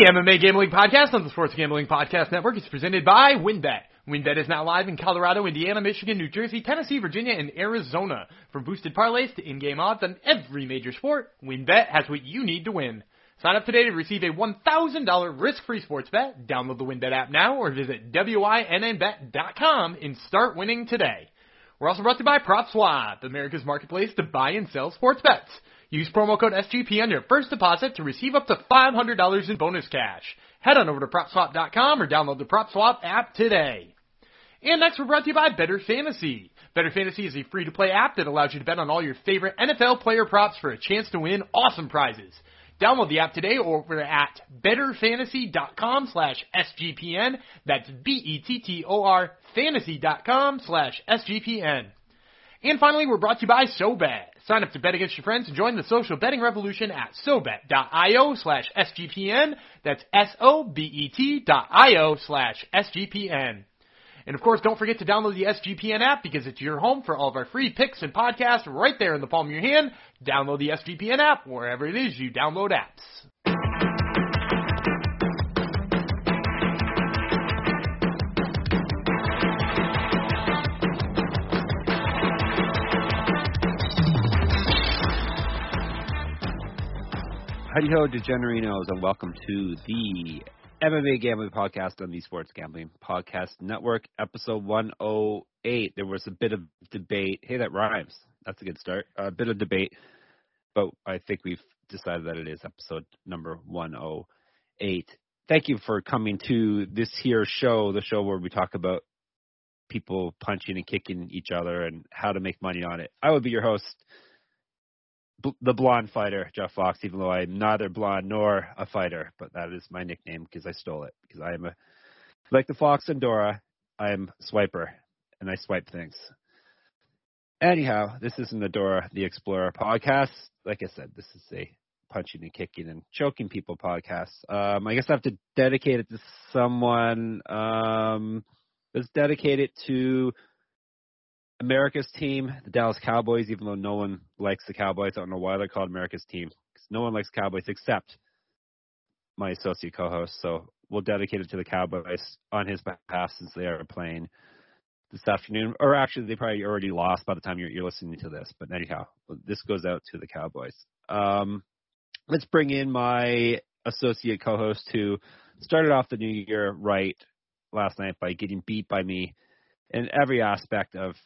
The MMA Gambling Podcast on the Sports Gambling Podcast Network is presented by WynnBet. WynnBet is now live in Colorado, Indiana, Michigan, New Jersey, Tennessee, Virginia, and Arizona. From boosted parlays to in-game odds on every major sport, WynnBet has what you need to win. Sign up today to receive a $1,000 risk-free sports bet. Download the WynnBet app now or visit WynnBet.com and start winning today. We're also brought to you by PropSwap, America's marketplace to buy and sell sports bets. Use promo code SGP on your first deposit to receive up to $500 in bonus cash. Head on over to PropSwap.com or download the PropSwap app today. And next, we're brought to you by Better Fantasy. Better Fantasy is a free-to-play app that allows you to bet on all your favorite NFL player props for a chance to win awesome prizes. Download the app today over at betterfantasy.com/SGPN. That's Bettor fantasy.com/SGPN. And finally, we're brought to you by SoBet. Sign up to bet against your friends and join the social betting revolution at SoBet.io/SGPN. That's SoBet.io/SGPN. And of course, don't forget to download the SGPN app because it's your home for all of our free picks and podcasts right there in the palm of your hand. Download the SGPN app wherever it is you download apps. Howdy ho, degenerinos, and welcome to the MMA Gambling Podcast on the Sports Gambling Podcast Network, episode 108. There was a bit of debate. Hey, that rhymes. That's a good start. A bit of debate, but I think we've decided that it is episode number 108. Thank you for coming to this here show, the show where we talk about people punching and kicking each other and how to make money on it. I would be your host, the blonde fighter, Jeff Fox, even though I'm neither blonde nor a fighter, but that is my nickname because I stole it. Because I am a, like the Fox and Dora, I am swiper, and I swipe things. Anyhow, this isn't the Dora the Explorer podcast. Like I said, this is a punching and kicking and choking people podcast. I guess I have to dedicate it to someone. Let's dedicate it to America's team, the Dallas Cowboys, even though no one likes the Cowboys. I don't know why they're called America's team, because no one likes Cowboys except my associate co-host. So we'll dedicate it to the Cowboys on his behalf since they are playing this afternoon. Or actually, they probably already lost by the time you're listening to this. But anyhow, this goes out to the Cowboys. Let's bring in my associate co-host who started off the new year right last night by getting beat by me in every aspect of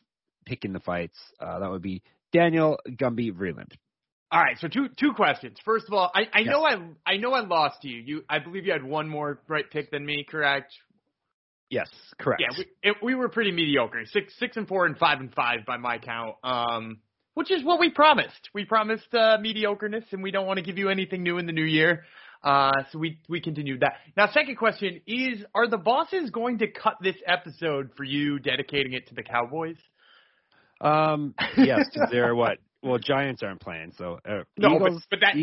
picking the fights. That would be Daniel Gumby Vreeland. All right, so two questions. First of all, I know I lost to you. I believe you had one more right pick than me, correct? Yes, correct. Yeah, we were pretty mediocre. 6-4 and 5-5 by my count. Which is what we promised. We promised mediocreness, and we don't want to give you anything new in the new year. So we continued that. Now, second question is: are the bosses going to cut this episode for you dedicating it to the Cowboys? Yes, because they're what? Well, Giants aren't playing, so no. Eagles, but that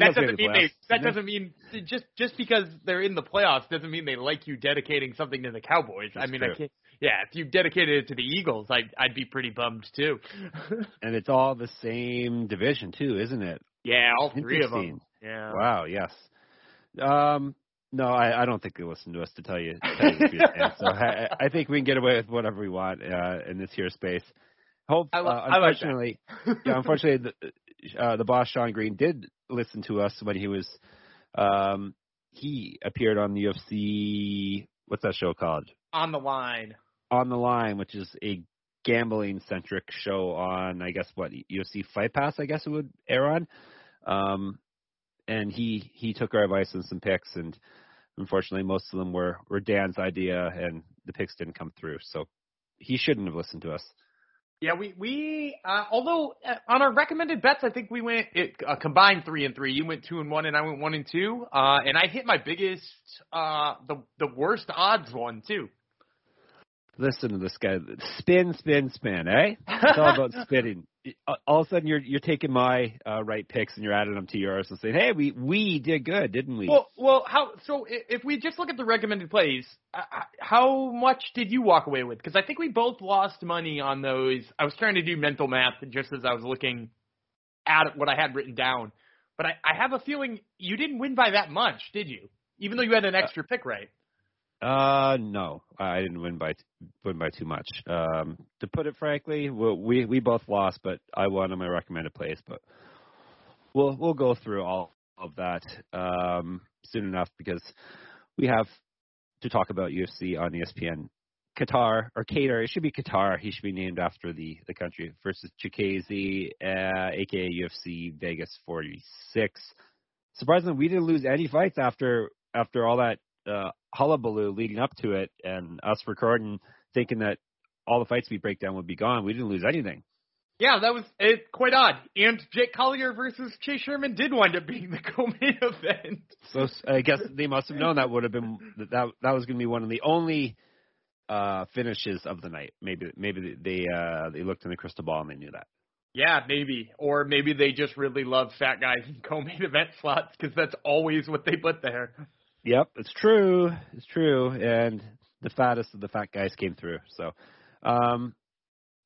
doesn't mean just because they're in the playoffs doesn't mean they like you dedicating something to the Cowboys. That's true. I can't. Yeah, if you dedicated it to the Eagles, I'd be pretty bummed too. And it's all the same division too, isn't it? Yeah, all three of them. Yeah. Wow. Yes. No, I don't think they listen to us to tell you the truth. So I think we can get away with whatever we want in this here space. Unfortunately, the boss Sean Green did listen to us when he was he appeared on the UFC. What's that show called? On the Line. On the Line, which is a gambling-centric show on, I guess, UFC Fight Pass, I guess it would air on. And he took our advice on some picks, and unfortunately most of them were Dan's idea, and the picks didn't come through. So he shouldn't have listened to us. Yeah, we although on our recommended bets, I think we went a combined 3-3. You went 2-1, and I went 1-2. And I hit my biggest, the worst odds one too. Listen to this guy. Spin, eh? It's all about spinning. All of a sudden, you're taking my right picks and you're adding them to yours and saying, "Hey, we did good, didn't we?" Well, how? So if we just look at the recommended plays, how much did you walk away with? Because I think we both lost money on those. I was trying to do mental math just as I was looking at what I had written down, but I have a feeling you didn't win by that much, did you? even though you had an extra pick, right? No, I didn't win by too much. To put it frankly, we both lost, but I won on my recommended plays. But we'll go through all of that soon enough, because we have to talk about UFC on ESPN. Kattar. It should be Kattar. He should be named after the country. Versus Chikadze, aka UFC Vegas 46. Surprisingly, we didn't lose any fights after all that hullabaloo leading up to it, and us recording thinking that all the fights we break down would be gone. We didn't lose anything. Yeah, that was quite odd. And Jake Collier versus Chase Sherman did wind up being the co-main event. So I guess they must have known that would have been that was going to be one of the only finishes of the night. Maybe they looked in the crystal ball and they knew that. Yeah, maybe. Or maybe they just really love fat guys in co-main event slots, because that's always what they put there. Yep, it's true. It's true. And the fattest of the fat guys came through. So,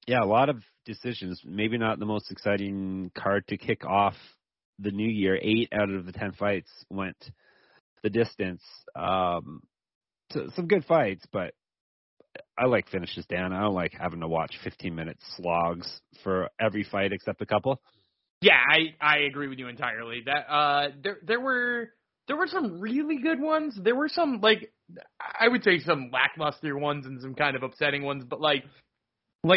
yeah, a lot of decisions. Maybe not the most exciting card to kick off the new year. 8 out of the 10 fights went the distance. Some good fights, but I like finishes, Dan. I don't like having to watch 15-minute slogs for every fight except a couple. Yeah, I agree with you entirely. That there were some really good ones. There were some, like, I would say some lackluster ones and some kind of upsetting ones, but like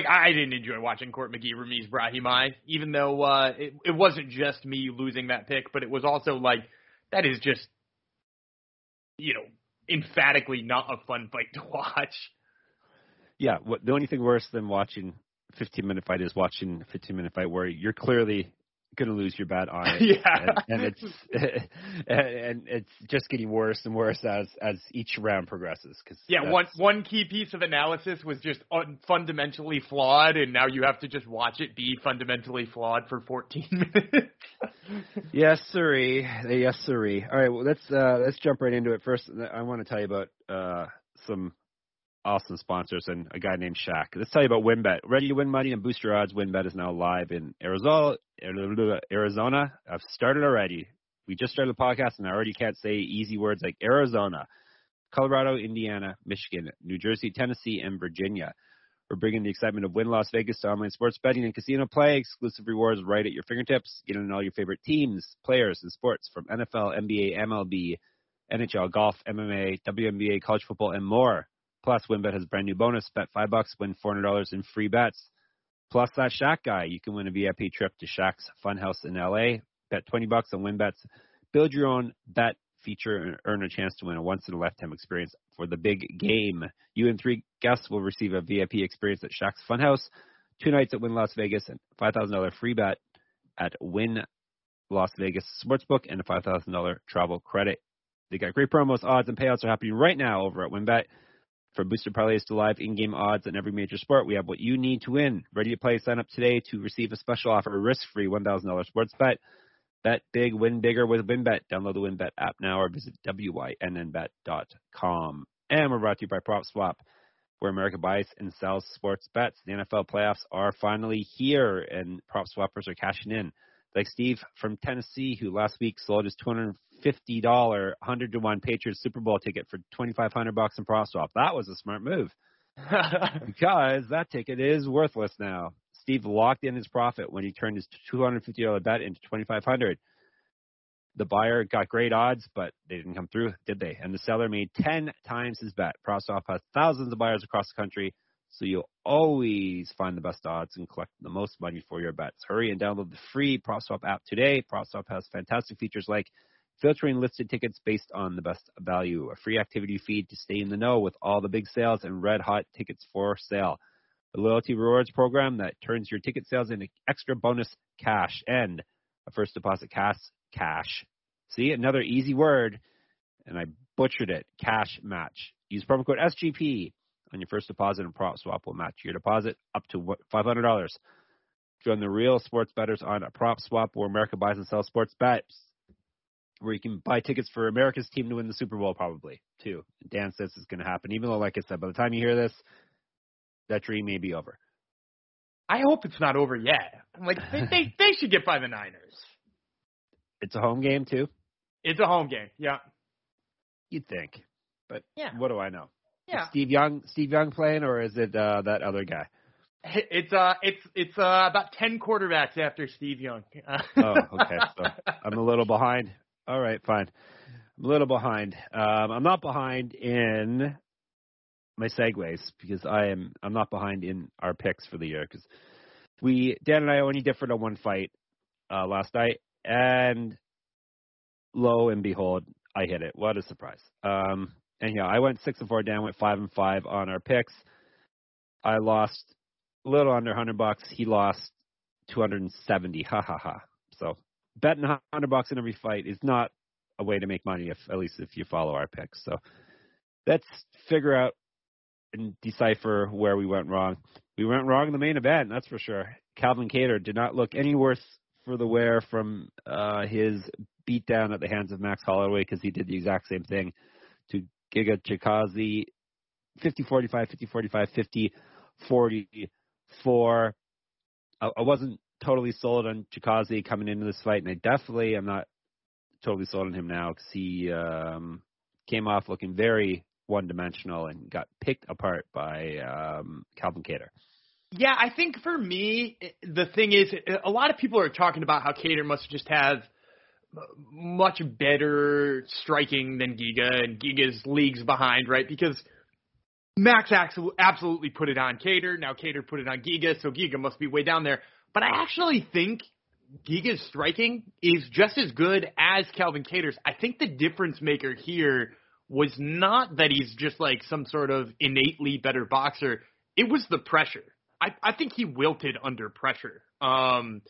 I didn't enjoy watching Court McGee, Ramiz Brahimaj, even though it wasn't just me losing that pick, but it was also like, that is just, emphatically not a fun fight to watch. Yeah, the only thing worse than watching 15-minute fight is watching a 15-minute fight where you're clearly going to lose your bet on it. Yeah. And it's just getting worse and worse as each round progresses. Cause yeah, one key piece of analysis was just fundamentally flawed, and now you have to just watch it be fundamentally flawed for 14 minutes. Yes, sirree. All right, well, let's jump right into it. First, I want to tell you about some awesome sponsors and a guy named Shaq. Let's tell you about WynnBet. Ready to win money and boost your odds? WynnBet is now live in Arizona. I've started already. We just started the podcast, and I already can't say easy words like Arizona, Colorado, Indiana, Michigan, New Jersey, Tennessee, and Virginia. We're bringing the excitement of Wynn Las Vegas to online sports betting and casino play. Exclusive rewards right at your fingertips. Get in all your favorite teams, players, and sports from NFL, NBA, MLB, NHL, golf, MMA, WNBA, college football, and more. Plus, WynnBet has a brand new bonus. Bet $5, win $400 in free bets. Plus, that Shaq guy, you can win a VIP trip to Shaq's Funhouse in LA. Bet $20 on WynnBet's Build Your Own Bet feature and earn a chance to win a once-in-a-lifetime experience for the big game. You and 3 guests will receive a VIP experience at Shaq's Funhouse, 2 nights at Wynn Las Vegas, and $5,000 free bet at Wynn Las Vegas Sportsbook, and a $5,000 travel credit. They got great promos, odds, and payouts are happening right now over at WynnBet. From boosted parlays to live in-game odds in every major sport, we have what you need to win. Ready to play? Sign up today to receive a special offer, risk-free $1,000 sports bet. Bet big, win bigger with WynnBet. Download the WynnBet app now or visit wynnbet.com. And we're brought to you by PropSwap, where America buys and sells sports bets. The NFL playoffs are finally here, and prop swappers are cashing in. Like Steve from Tennessee, who last week sold his $250 100-to-1 Patriots Super Bowl ticket for $2,500 in PropSwap. That was a smart move because that ticket is worthless now. Steve locked in his profit when he turned his $250 bet into $2,500. The buyer got great odds, but they didn't come through, did they? And the seller made 10 times his bet. PropSwap has thousands of buyers across the country, so you'll always find the best odds and collect the most money for your bets. Hurry and download the free PropSwap app today. PropSwap has fantastic features like filtering listed tickets based on the best value, a free activity feed to stay in the know with all the big sales, and red-hot tickets for sale. A loyalty rewards program that turns your ticket sales into extra bonus cash and a first deposit cash. See, another easy word, and I butchered it, cash match. Use promo code SGP on your first deposit, and PropSwap will match your deposit up to $500. Join the real sports bettors on PropSwap, where America buys and sells sports bets. Where you can buy tickets for America's team to win the Super Bowl, probably, too. Dan says it's going to happen, even though, like I said, by the time you hear this, that dream may be over. I hope it's not over yet. I'm like, they should get by the Niners. It's a home game, too? It's a home game, yeah. You'd think. But what do I know? Yeah. Is Steve Young playing, or is it that other guy? It's about 10 quarterbacks after Steve Young. Okay. So I'm a little behind. All right, fine. I'm a little behind. I'm not behind in my segues because I'm not behind in our picks for the year because Dan and I only differed on one fight last night, and lo and behold, I hit it. What a surprise! Anyhow, I went 6-4. Dan went 5-5 on our picks. I lost a little under $100. He lost 270. Ha ha ha! So betting $100 in every fight is not a way to make money, at least if you follow our picks. So let's figure out and decipher where we went wrong. We went wrong in the main event, that's for sure. Calvin Kattar did not look any worse for the wear from his beatdown at the hands of Max Holloway, because he did the exact same thing to Giga Chikadze. 50-45, 50-45, 50-44. I wasn't totally sold on Chikadze coming into this fight, and I definitely am not totally sold on him now, because he came off looking very one-dimensional and got picked apart by Calvin Kattar. Yeah, I think for me, the thing is, a lot of people are talking about how Kattar must just have much better striking than Giga, and Giga's leagues behind, right? Because Max absolutely put it on Kattar. Now Kattar put it on Giga, so Giga must be way down there. But I actually think Giga's striking is just as good as Calvin Kattar's. I think the difference maker here was not that he's just like some sort of innately better boxer. It was the pressure. I think he wilted under pressure. Calvin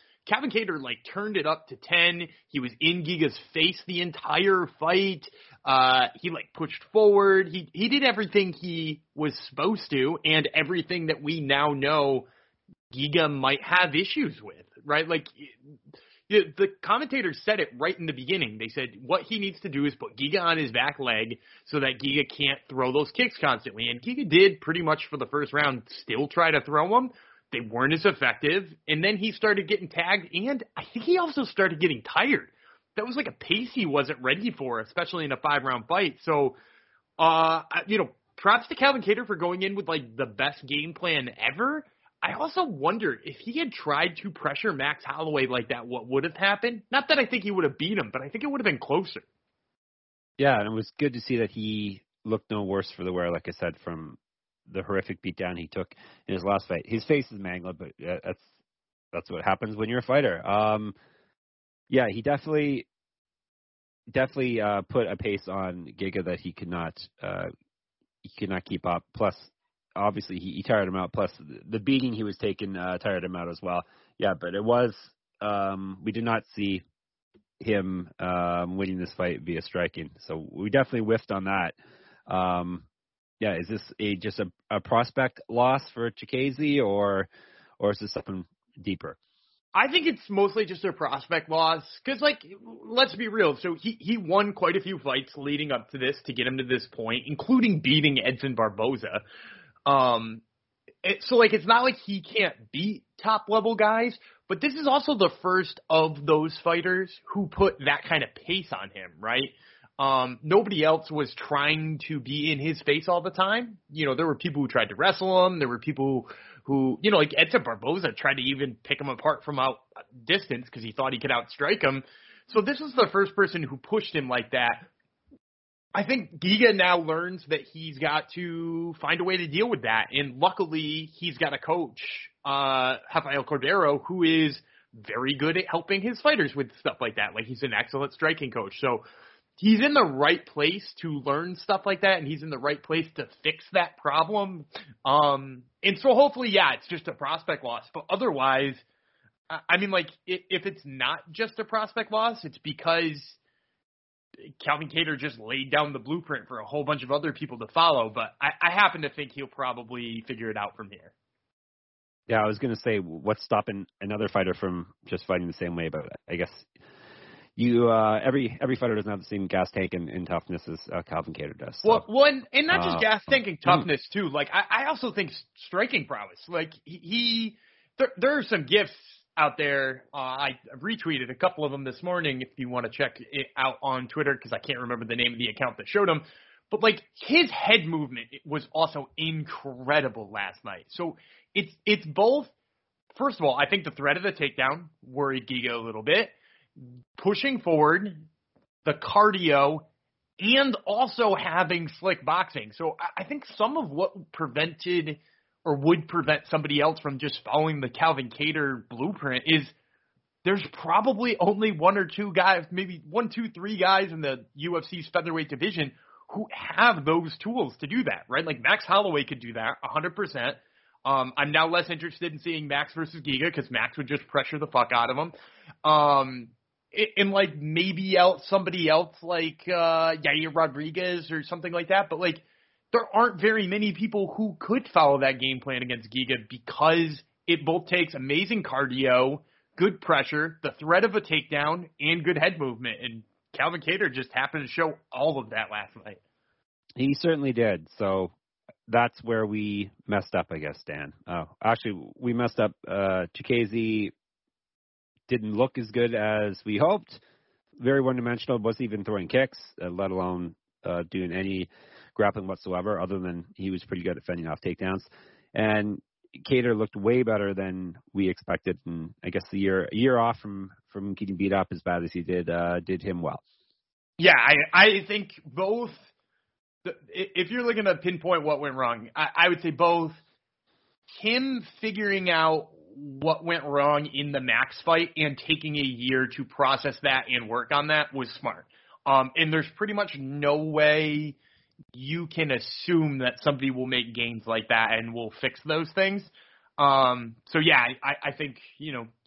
Kattar like turned it up to 10. He was in Giga's face the entire fight. He like pushed forward. He did everything he was supposed to, and everything that we now know Giga might have issues with, right? Like the commentators said it right in the beginning. They said what he needs to do is put Giga on his back leg so that Giga can't throw those kicks constantly. And Giga did pretty much for the first round still try to throw them. They weren't as effective. And then he started getting tagged, and I think he also started getting tired. That was like a pace he wasn't ready for, especially in a 5-round fight. So, props to Calvin Kattar for going in with like the best game plan ever. I also wonder if he had tried to pressure Max Holloway like that, what would have happened? Not that I think he would have beat him, but I think it would have been closer. Yeah, and it was good to see that he looked no worse for the wear, like I said, from the horrific beatdown he took in his last fight. His face is mangled, but that's what happens when you're a fighter. Yeah, he definitely put a pace on Giga that he could not keep up. Plus, obviously, he tired him out, plus the beating he was taking tired him out as well. Yeah, but it was we did not see him winning this fight via striking. So we definitely whiffed on that. Is this just a prospect loss for Chikadze, or is this something deeper? I think it's mostly just a prospect loss because, like, let's be real. So he won quite a few fights leading up to this to get him to this point, including beating Edson Barboza. So like, it's not like he can't beat top level guys, but this is also the first of those fighters who put that kind of pace on him, right? Nobody else was trying to be in his face all the time. You know, there were people who tried to wrestle him. There were people who, you know, like Edson Barboza tried to even pick him apart from out distance because he thought he could outstrike him. So this was the first person who pushed him like that. I think Giga now learns that he's got to find a way to deal with that. And luckily, he's got a coach, Rafael Cordero, who is very good at helping his fighters with stuff like that. Like, he's an excellent striking coach. So he's in the right place to learn stuff like that, and he's in the right place to fix that problem. And so hopefully, it's just a prospect loss. But otherwise, I mean, like, if it's not just a prospect loss, it's because Calvin Kattar just laid down the blueprint for a whole bunch of other people to follow, but I happen to think he'll probably figure it out from here. Yeah, I was going to say, what's stopping another fighter from just fighting the same way? But I guess you every fighter doesn't have the same gas tank and toughness as Calvin Kattar does. So. Well, and not just gas tank and toughness, too. Like, I also think striking prowess. Like, there are some gifts out there. I retweeted a couple of them this morning if you want to check it out on Twitter, because I can't remember the name of the account that showed them. But, like, his head movement was also incredible last night. So it's both. First of all, I think the threat of the takedown worried Giga a little bit. Pushing forward, the cardio, and also having slick boxing. So I think some of what prevented or would prevent somebody else from just following the Calvin Kattar blueprint is there's probably only one or two guys, maybe one, two, three guys in the UFC's featherweight division who have those tools to do that, right? Like Max Holloway could do that 100%. I'm now less interested in seeing Max versus Giga because Max would just pressure the fuck out of him. And like maybe somebody else like Yair Rodríguez or something like that. But like there aren't very many people who could follow that game plan against Giga because it both takes amazing cardio, good pressure, the threat of a takedown, and good head movement. And Calvin Kattar just happened to show all of that last night. He certainly did. So that's where we messed up, I guess, Dan. Oh, actually, we messed up. Chikadze didn't look as good as we hoped. Very one-dimensional. Wasn't even throwing kicks, let alone doing any grappling whatsoever, other than he was pretty good at fending off takedowns. And Kattar looked way better than we expected. And I guess the year off from getting beat up as bad as he did him well. Yeah, I think both. If you're looking to pinpoint what went wrong, I would say both him figuring out what went wrong in the Max fight and taking a year to process that and work on that was smart. And there's pretty much no way you can assume that somebody will make gains like that and will fix those things. So, yeah, I think,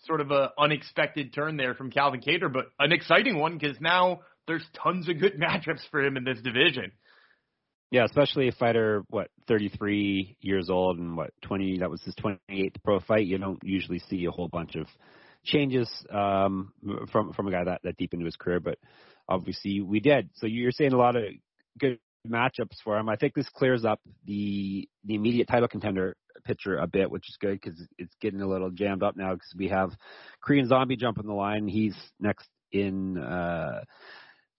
sort of a unexpected turn there from Calvin Kattar, but an exciting one because now there's tons of good matchups for him in this division. Yeah, especially a fighter, 33 years old and 20, that was his 28th pro fight. You don't usually see a whole bunch of changes from a guy that deep into his career, but obviously we did. So you're seeing a lot of good matchups for him. I think this clears up the immediate title contender picture a bit, which is good because it's getting a little jammed up now because we have Korean Zombie jumping the line. He's next in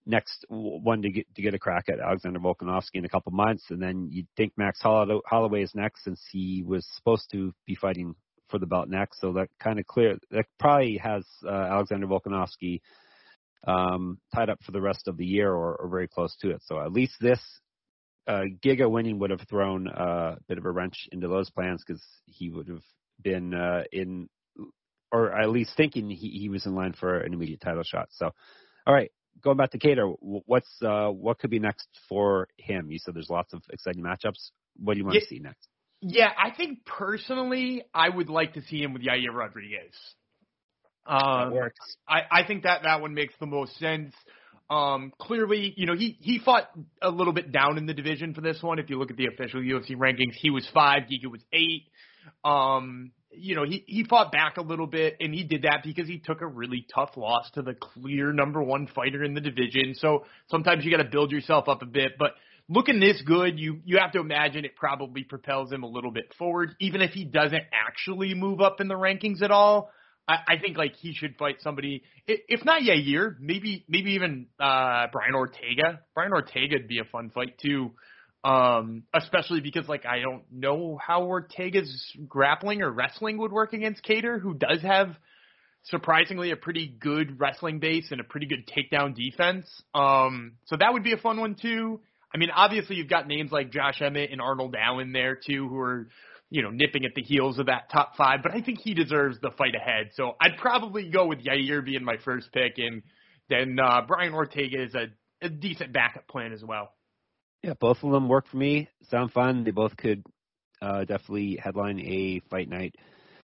next one to get a crack at Alexander Volkanovsky in a couple months, and then you'd think Max Holloway is next since he was supposed to be fighting for the belt next. So that kind of clear. That probably has Alexander Volkanovsky tied up for the rest of the year or very close to it. So at least this Giga winning would have thrown a bit of a wrench into those plans because he would have been in, or at least thinking he was in line for an immediate title shot. So, all right. Going back to Kattar, what could be next for him? You said there's lots of exciting matchups. What do you want to see next? Yeah, I think personally, I would like to see him with Yair Rodríguez. That works. I think that one makes the most sense. Clearly, he fought a little bit down in the division for this one. If you look at the official UFC rankings, he was 5, Giga was 8. He fought back a little bit, and he did that because he took a really tough loss to the clear number one fighter in the division. So sometimes you got to build yourself up a bit. But looking this good, you have to imagine it probably propels him a little bit forward, even if he doesn't actually move up in the rankings at all. I think he should fight somebody, if not Yair, maybe even Brian Ortega. Brian Ortega would be a fun fight too. Especially because I don't know how Ortega's grappling or wrestling would work against Kattar, who does have surprisingly a pretty good wrestling base and a pretty good takedown defense. So that would be a fun one too. I mean, obviously you've got names like Josh Emmett and Arnold Allen there too, who are, nipping at the heels of that top 5, but I think he deserves the fight ahead. So I'd probably go with Yair being my first pick. And then, Brian Ortega is a decent backup plan as well. Yeah, both of them work for me. Sound fun. They both could definitely headline a fight night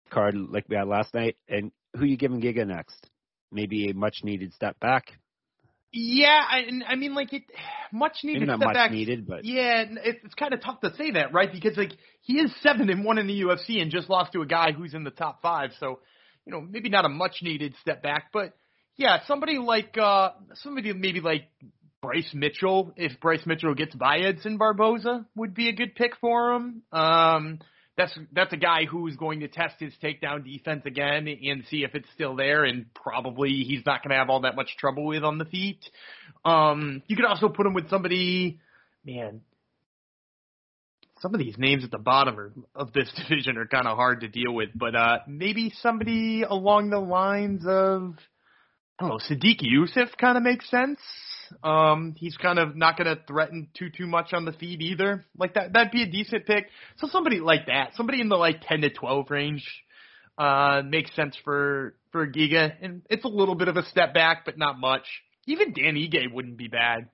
card like we had last night. And who you giving Giga next? Maybe a much-needed step back. Yeah, I mean, much-needed step back. Maybe not much-needed, but... Yeah, it's kind of tough to say that, right? Because, he is 7-1 in the UFC and just lost to a guy who's in the top 5. So, maybe not a much-needed step back. But, yeah, somebody maybe Bryce Mitchell, if Bryce Mitchell gets by Edson Barboza, would be a good pick for him. that's a guy who's going to test his takedown defense again and see if it's still there, and probably he's not going to have all that much trouble with on the feet. You could also put him with somebody, man, some of these names at the bottom of this division are kind of hard to deal with, but maybe somebody along the lines of, I don't know, Sadiq Youssef kind of makes sense. He's kind of not going to threaten too much on the feed either. Like that'd be a decent pick. So somebody like that, somebody in the 10 to 12 range, makes sense for Giga. And it's a little bit of a step back, but not much. Even Dan Ige wouldn't be bad.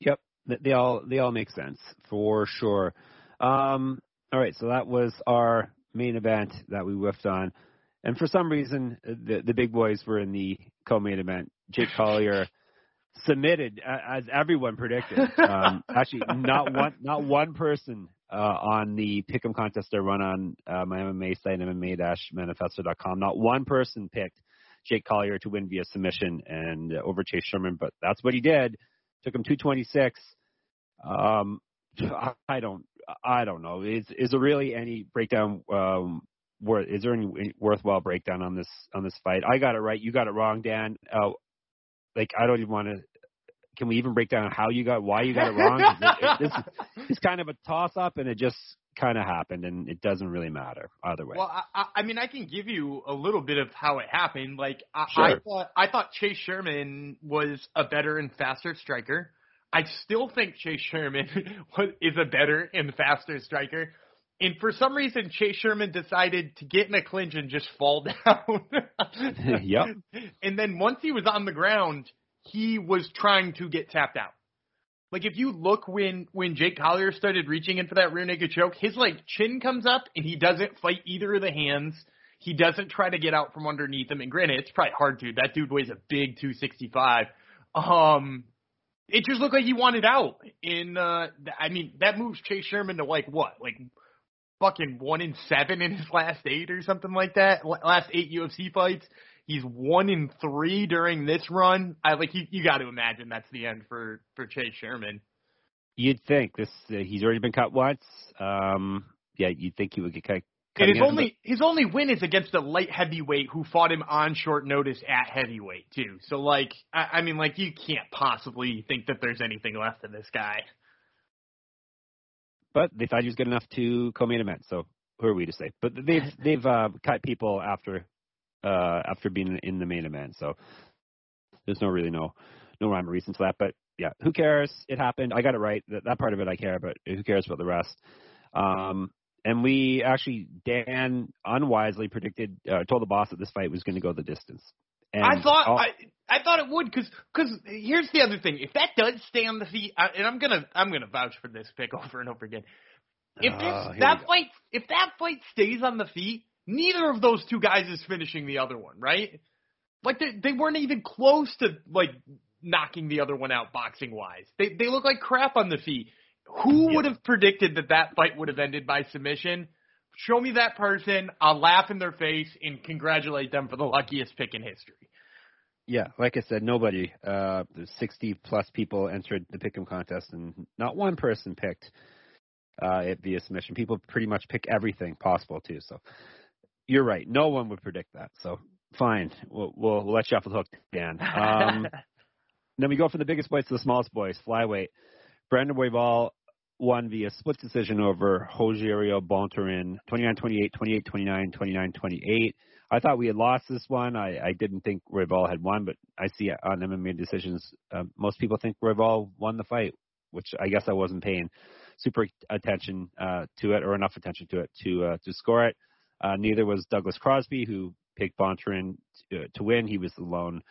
Yep, they all make sense for sure. All right, so that was our main event that we whiffed on, and for some reason the big boys were in the co-main event. Jake Collier submitted, as everyone predicted. Actually, not one person on the Pick'em contest I run on my MMA site, MMA-manifesto.com, not one person picked Jake Collier to win via submission and over Chase Sherman, but that's what he did. Took him 226. I don't know. Is there really any breakdown? Is there any worthwhile breakdown on this fight? I got it right. You got it wrong, Dan. I don't even want to – can we even break down why you got it wrong? It's kind of a toss-up, and it just kind of happened, and it doesn't really matter either way. Well, I mean, I can give you a little bit of how it happened. Sure. I thought Chase Sherman was a better and faster striker. I still think Chase Sherman is a better and faster striker. And for some reason, Chase Sherman decided to get in a clinch and just fall down. Yep. And then once he was on the ground, he was trying to get tapped out. If you look when Jake Collier started reaching in for that rear naked choke, his, chin comes up, and he doesn't fight either of the hands. He doesn't try to get out from underneath him. And granted, it's probably hard to. That dude weighs a big 265. It just looked like he wanted out. And, that moves Chase Sherman to, what? Fucking 1-7 in his last 8 or something like that. Last 8 UFC fights, he's 1-3 during this run. You got to imagine that's the end for Chase Sherman. You'd think this. He's already been cut once. You'd think he would get cut. And his only win is against a light heavyweight who fought him on short notice at heavyweight too. So you can't possibly think that there's anything left of this guy. But they thought he was good enough to co-main event, so who are we to say? But they've cut people after being in the main event, so there's no rhyme or reason to that. But yeah, who cares? It happened. I got it right. That part of it I care, but who cares about the rest? And we actually, Dan unwisely told the boss that this fight was going to go the distance. And I thought it would, because here's the other thing. If that does stay on the feet, and I'm gonna vouch for this pick over and over again. If that fight stays on the feet, neither of those two guys is finishing the other one, right? They weren't even close to knocking the other one out boxing wise. They look like crap on the feet. Who would have predicted that fight would have ended by submission? Show me that person. I'll laugh in their face and congratulate them for the luckiest pick in history. Yeah, like I said, nobody. There's 60-plus people entered the Pick'em contest, and not one person picked it via submission. People pretty much pick everything possible, too. So you're right. No one would predict that. So fine. We'll let you off the hook, Dan. Then we go from the biggest boys to the smallest boys, flyweight. Brandon Royval won via split decision over Rogerio Bontorin, 29-28, 28-29, 29-28. I thought we had lost this one. I didn't think Royval had won, but I see on MMA decisions, most people think Royval won the fight, which I guess I wasn't paying super attention to it, or enough attention to it to score it. Neither was Douglas Crosby, who picked Bontorin to win. He was the lone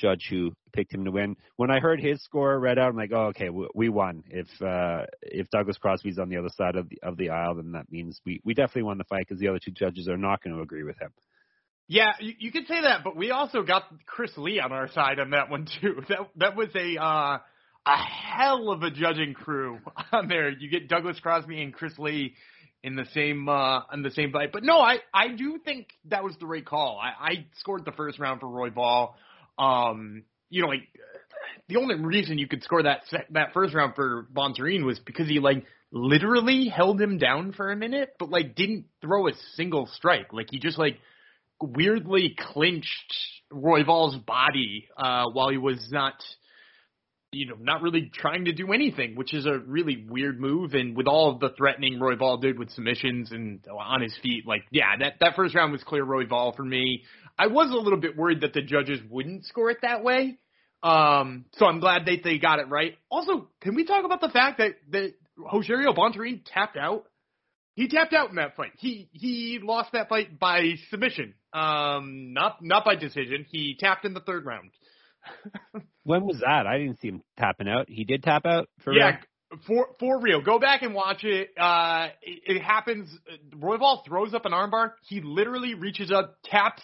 judge who picked him to win. When I heard his score read out, I'm like, oh, okay, we won. If Douglas Crosby's on the other side of the aisle, then that means we definitely won the fight, because the other two judges are not going to agree with him. Yeah, you could say that, but we also got Chris Lee on our side on that one too. That was a hell of a judging crew on there. You get Douglas Crosby and Chris Lee in the same on the same fight. But no, I do think that was the right call. I scored the first round for Royval. the only reason you could score that first round for Bontorin was because he, like, literally held him down for a minute, but, like, didn't throw a single strike. Like, he just, like, weirdly clinched Royval's body while he was not, you know, not really trying to do anything, which is a really weird move. And with all of the threatening Royval did with submissions and on his feet, like, yeah, that first round was clear Royval for me. I was a little bit worried that the judges wouldn't score it that way. So I'm glad they got it right. Also, can we talk about the fact that Rogerio Bontorin tapped out? He tapped out in that fight. He lost that fight by submission, not by decision. He tapped in the third round. When was that? I didn't see him tapping out. He did tap out for real? Yeah, for real. Go back and watch it. It happens. Royval throws up an armbar. He literally reaches up, taps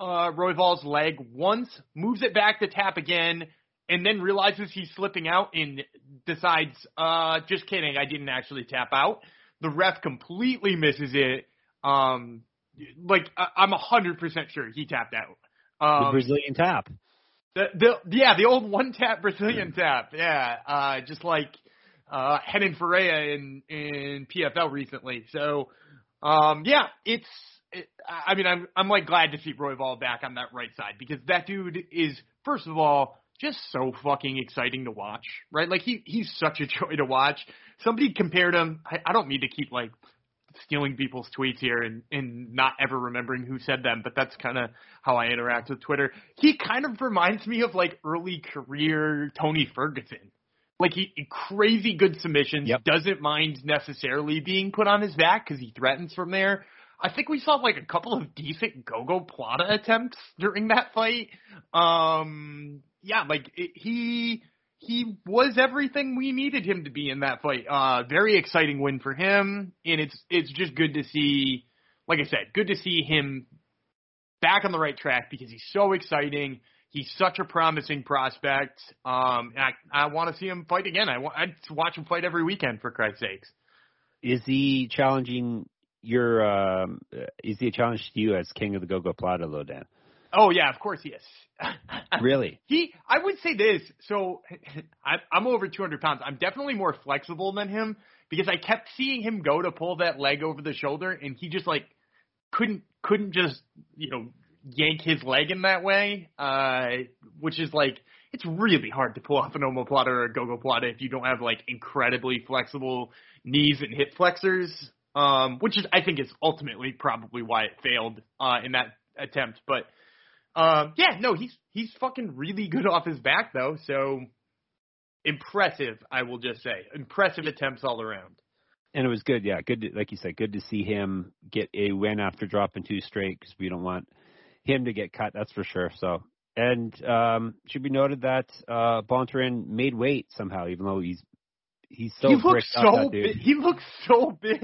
Royval's leg once, moves it back to tap again, and then realizes he's slipping out and decides, just kidding, I didn't actually tap out. The ref completely misses it. I'm 100% sure he tapped out. The Brazilian tap. The old one-tap Brazilian tap. Yeah, just like Renan Ferreira in PFL recently. So, I'm like glad to see Royval back on that right side because that dude is, first of all, just so fucking exciting to watch, right? Like, he's such a joy to watch. Somebody compared him. I don't mean to keep, like, stealing people's tweets here and not ever remembering who said them, but that's kind of how I interact with Twitter. He kind of reminds me of, like, early career Tony Ferguson. Like, he crazy good submissions, doesn't mind necessarily being put on his back because he threatens from there. I think we saw, like, a couple of decent Gogo Plata attempts during that fight. He was everything we needed him to be in that fight. Very exciting win for him, and it's just good to see, like I said, good to see him back on the right track because he's so exciting. He's such a promising prospect, and I want to see him fight again. I'd watch him fight every weekend, for Christ's sakes. Is he challenging is he a challenge to you as King of the Gogo Plata, Lodan? Oh, yeah, of course he is. Really? I would say this. So I'm over 200 pounds. I'm definitely more flexible than him because I kept seeing him go to pull that leg over the shoulder, and he just, like, couldn't just, you know, yank his leg in that way, which is, like, it's really hard to pull off an omoplata or a gogo plata if you don't have, like, incredibly flexible knees and hip flexors, which is, I think, is ultimately probably why it failed in that attempt, but... he's fucking really good off his back, though, so impressive, I will just say. Impressive attempts all around. And it was good, yeah. Good, like you said, good to see him get a win after dropping two straight because we don't want him to get cut, that's for sure. So, and should be noted that Bontorin made weight somehow, even though he's so bricked up, that dude. He looks so big.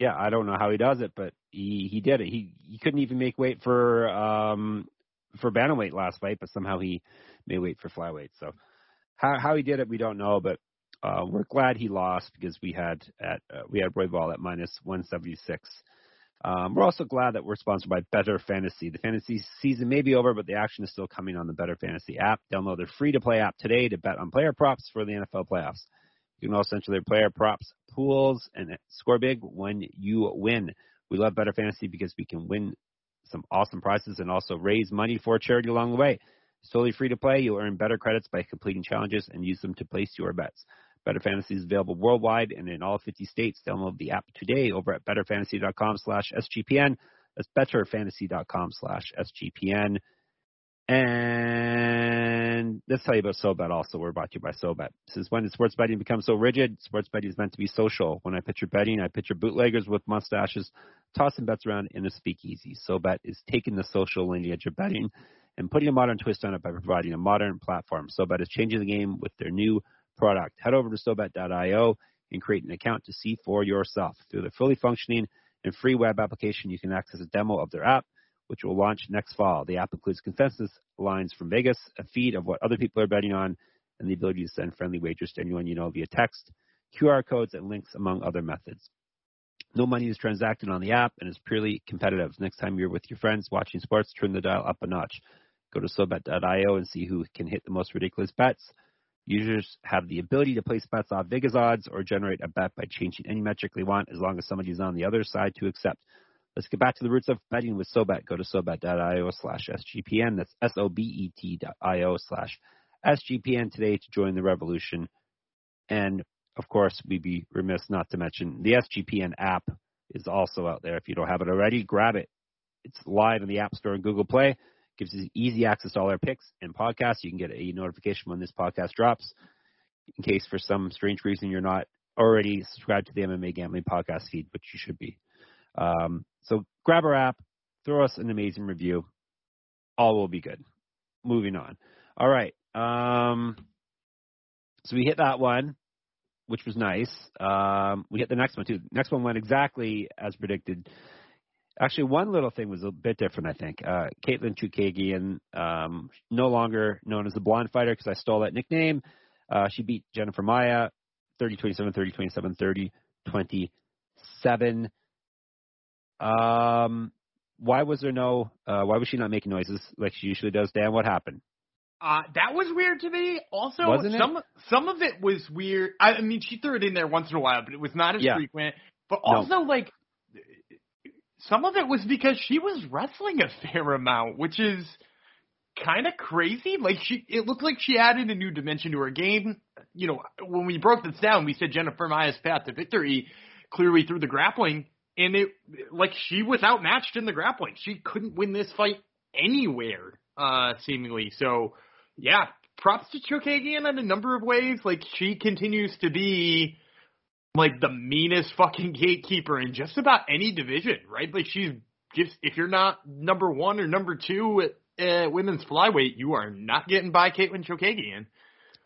Yeah, I don't know how he does it, but he did it. He couldn't even make weight for bantamweight last fight, but somehow he made weight for flyweight. So how he did it, we don't know, but we're glad he lost because we had Royval at -176. We're also glad that we're sponsored by Better Fantasy. The fantasy season may be over, but the action is still coming on the Better Fantasy app. Download their free-to-play app today to bet on player props for the NFL playoffs. You can also enter their player props, pools, and score big when you win. We love Better Fantasy because we can win some awesome prizes and also raise money for charity along the way. It's totally free to play. You'll earn better credits by completing challenges and use them to place your bets. Better Fantasy is available worldwide and in all 50 states. Download the app today over at betterfantasy.com/SGPN. That's betterfantasy.com/SGPN. And let's tell you about SoBet also. We're brought to you by SoBet. Since when did sports betting become so rigid? Sports betting is meant to be social. When I picture betting, I picture bootleggers with mustaches tossing bets around in a speakeasy. SoBet is taking the social lineage of betting and putting a modern twist on it by providing a modern platform. SoBet is changing the game with their new product. Head over to SoBet.io and create an account to see for yourself. Through the fully functioning and free web application, you can access a demo of their app, which will launch next fall. The app includes consensus lines from Vegas, a feed of what other people are betting on, and the ability to send friendly wagers to anyone you know via text, QR codes, and links, among other methods. No money is transacted on the app, and is purely competitive. Next time you're with your friends watching sports, turn the dial up a notch. Go to SoBet.io and see who can hit the most ridiculous bets. Users have the ability to place bets on Vegas odds or generate a bet by changing any metric they want, as long as somebody's on the other side to accept. Let's get back to the roots of betting with SoBet. Go to SoBet.io/SGPN. That's SOBET.io/SGPN today to join the revolution. And, of course, we'd be remiss not to mention the SGPN app is also out there. If you don't have it already, grab it. It's live in the App Store and Google Play. Gives you easy access to all our picks and podcasts. You can get a notification when this podcast drops, in case for some strange reason you're not already subscribed to the MMA Gambling Podcast feed, which you should be. So grab our app, throw us an amazing review. All will be good. Moving on. All right. So we hit that one, which was nice. We hit the next one, too. Next one went exactly as predicted. Actually, one little thing was a bit different, I think. Caitlin Chookagian, no longer known as the blonde fighter because I stole that nickname. She beat Jennifer Maia 30-27, 30-27, 30-27. Why was there no why was she not making noises like she usually does? Dan, what happened? That was weird to me. Also, some of it was weird. I mean, she threw it in there once in a while, but it was not as frequent. But also, like, some of it was because she was wrestling a fair amount, which is kind of crazy. Like, it looked like she added a new dimension to her game. You know, when we broke this down, we said Jennifer Maia's path to victory clearly through the grappling, and it, like, she was outmatched in the grappling. She couldn't win this fight anywhere, seemingly. So, yeah, props to Chookagian in a number of ways. Like, she continues to be like the meanest fucking gatekeeper in just about any division, right? Like, if you're not number one or number two at women's flyweight, you are not getting by Caitlin Chookagian.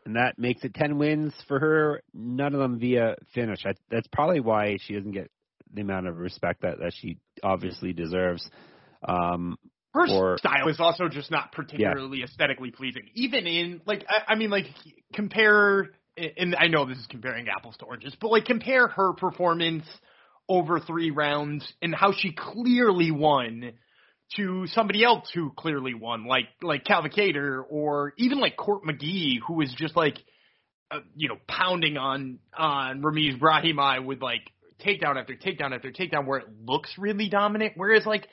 And that makes it 10 wins for her, none of them via finish. That's probably why she doesn't get the amount of respect that she obviously deserves. Her style is also just not particularly aesthetically pleasing. Even in, like, I mean, compare... And I know this is comparing apples to oranges, but, like, compare her performance over three rounds and how she clearly won to somebody else who clearly won, like Calvin Kattar or even like Court McGee, who was just like, you know, pounding on Ramiz Brahimaj with like takedown after takedown after takedown, where it looks really dominant. Whereas, like,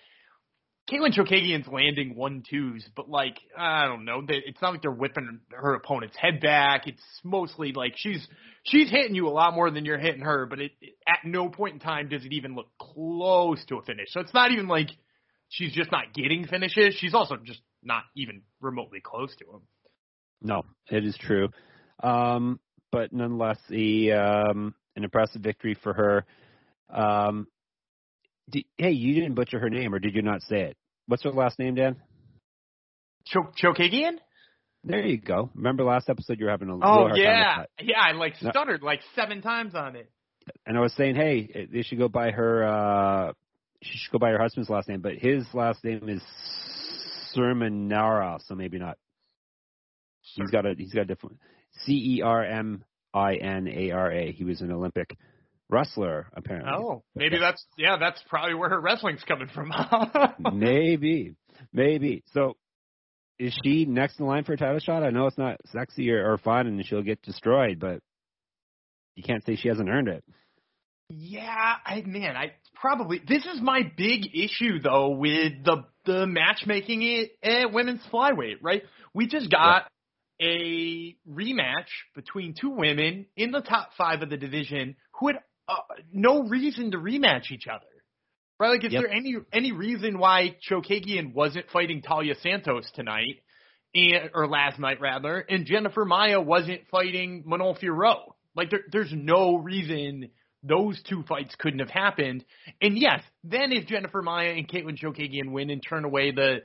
Caitlin Chookagian's landing 1-2s, but, like, I don't know. It's not like they're whipping her opponent's head back. It's mostly like she's hitting you a lot more than you're hitting her, but at no point in time does it even look close to a finish. So it's not even like she's just not getting finishes. She's also just not even remotely close to them. No, it is true. But nonetheless, an impressive victory for her. Hey, you didn't butcher her name, or did you not say it? What's her last name, Dan? Chookagian? There you go. Remember last episode you were having a little hard time with that. Yeah, I stuttered like seven times on it. And I was saying, hey, they should go by her husband's last name, but his last name is Cerminara, so maybe not. Sure. He's got a different one. Cerminara. He was an Olympic wrestler, apparently. Oh, maybe that's probably where her wrestling's coming from. Maybe. So is she next in line for a title shot? I know it's not sexy or fun, and she'll get destroyed, but you can't say she hasn't earned it. Yeah, I probably, this is my big issue though with the matchmaking at women's flyweight, right? We just got a rematch between two women in the top five of the division who had no reason to rematch each other, right? Like, is there any reason why Chookagian wasn't fighting Talia Santos tonight, or last night rather, and Jennifer Maia wasn't fighting Manon Fiorot? Like, there's no reason those two fights couldn't have happened. And yes, then if Jennifer Maia and Caitlin Chookagian win and turn away the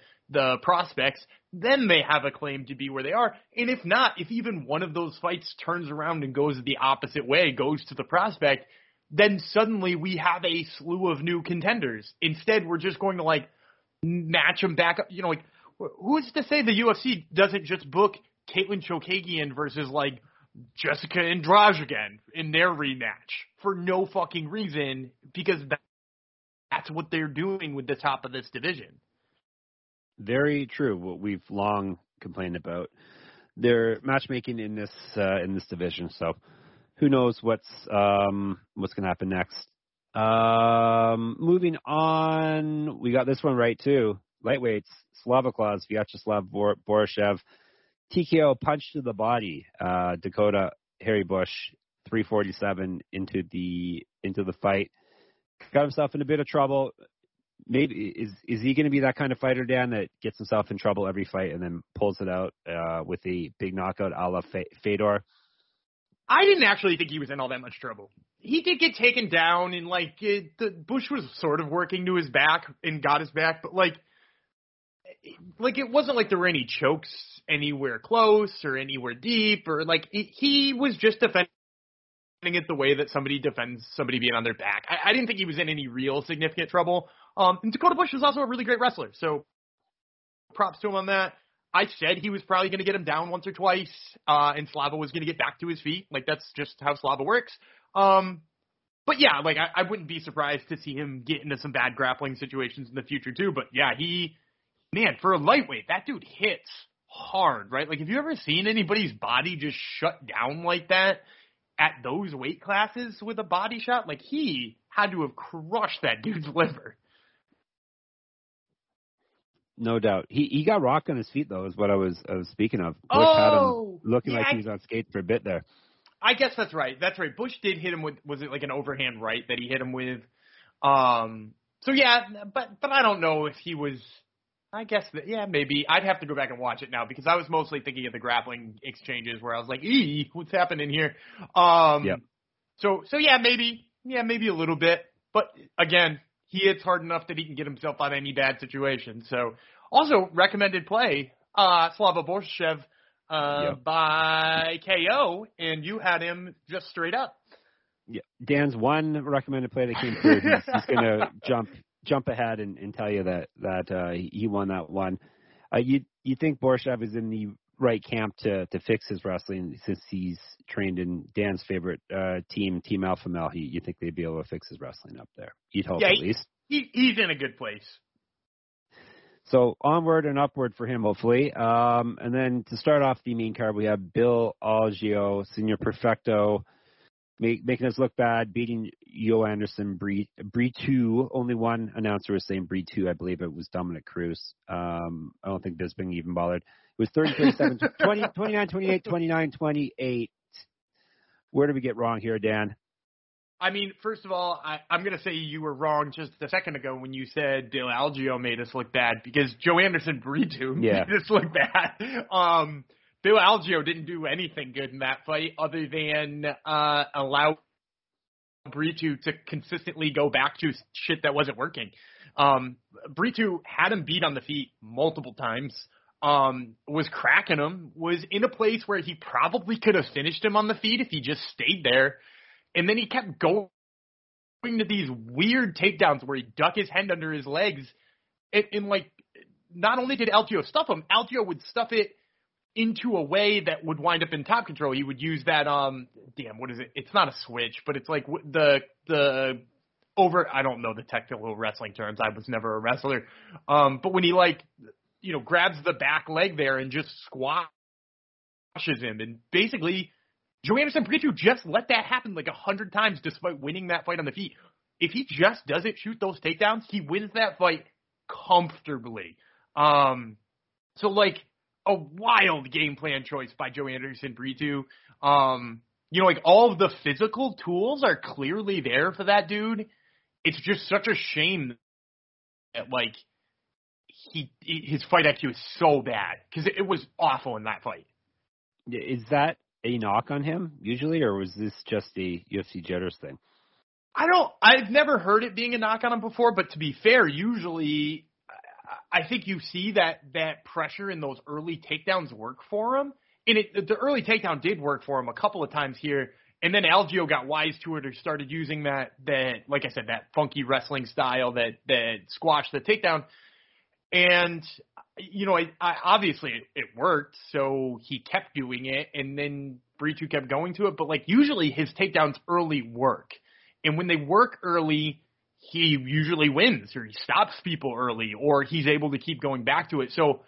prospects, then they have a claim to be where they are. And if not, if even one of those fights turns around and goes the opposite way, goes to the prospect, then suddenly we have a slew of new contenders. Instead, we're just going to, like, match them back up. You know, like, who's to say the UFC doesn't just book Caitlin Chookagian versus, like, Jessica Andrade again in their rematch for no fucking reason, because that's what they're doing with the top of this division. Very true. What we've long complained about their matchmaking in this division. So who knows what's going to happen next. Moving on, we got this one right too. Lightweights, Slavoklaus, Viacheslav Borshchev, TKO punch to the body. Dakota Harry Bush 347 into the fight. Got himself in a bit of trouble. Maybe is he going to be that kind of fighter, Dan, that gets himself in trouble every fight and then pulls it out with a big knockout, a la Fedor? I didn't actually think he was in all that much trouble. He did get taken down, and Bush was sort of working to his back and got his back, but it wasn't like there were any chokes anywhere close or anywhere deep, or he was just defending it the way that somebody defends somebody being on their back. I didn't think he was in any real significant trouble. And Dakota Bush was also a really great wrestler, so props to him on that. I said he was probably going to get him down once or twice, and Slava was going to get back to his feet. That's just how Slava works. But yeah, I wouldn't be surprised to see him get into some bad grappling situations in the future too. But yeah, for a lightweight, that dude hits hard, right? Have you ever seen anybody's body just shut down like that at those weight classes with a body shot? He had to have crushed that dude's liver. No doubt. He got rocked on his feet, though, is what I was speaking of. Bush had him looking he was on skates for a bit there. I guess that's right. That's right. Bush did hit him with, was it an overhand right that he hit him with? So, yeah, but I don't know if he was, I guess, maybe. I'd have to go back and watch it now because I was mostly thinking of the grappling exchanges where I was what's happening here? Yeah. So yeah, maybe. Yeah, maybe a little bit. But, again, he hits hard enough that he can get himself out of any bad situation. So, also recommended play, Slava Borshchev by KO, and you had him just straight up. Yeah, Dan's one recommended play that came through. He's going to jump ahead and tell you that he won that one. You think Borshchev is in the right camp to fix his wrestling since he's trained in Dan's favorite team Alpha Male. You think they'd be able to fix his wrestling up there? You'd hope, at least. He's in a good place. So onward and upward for him, hopefully. And then to start off the main card, we have Bill Algeo, Senor Perfecto, making us look bad, beating Joanderson Brito. Only one announcer was saying Brito. I believe it was Dominic Cruz. I don't think Bisping even bothered. It was 30-27, 20, 29, 28, 29, 28. Where did we get wrong here, Dan? I mean, first of all, I'm going to say you were wrong just a second ago when you said Bill Algeo made us look bad because Joanderson Brito made us look bad. Bill Algeo didn't do anything good in that fight other than allow Brito to consistently go back to shit that wasn't working. Brito had him beat on the feet multiple times. Was cracking him, was in a place where he probably could have finished him on the feet if he just stayed there. And then he kept going to these weird takedowns where he ducked his hand under his legs. And not only did Algeo stuff him, Algeo would stuff it into a way that would wind up in top control. He would use that, what is it? It's not a switch, but it's like the over, I don't know the technical wrestling terms. I was never a wrestler. But when he grabs the back leg there and just squashes him. And basically, Joanderson Brito just let that happen 100 times despite winning that fight on the feet. If he just doesn't shoot those takedowns, he wins that fight comfortably. So a wild game plan choice by Joanderson Brito. All of the physical tools are clearly there for that dude. It's just such a shame that, his fight IQ is so bad because it was awful in that fight. Is that a knock on him usually, or was this just a UFC jitters thing? I've never heard it being a knock on him before, but to be fair, usually I think you see that pressure in those early takedowns work for him. And the early takedown did work for him a couple of times here. And then Algeo got wise to it or started using that, like I said, that funky wrestling style that squashed the takedown. And, obviously it worked, so he kept doing it, and then Brito kept going to it. But, usually his takedowns early work. And when they work early, he usually wins, or he stops people early, or he's able to keep going back to it. So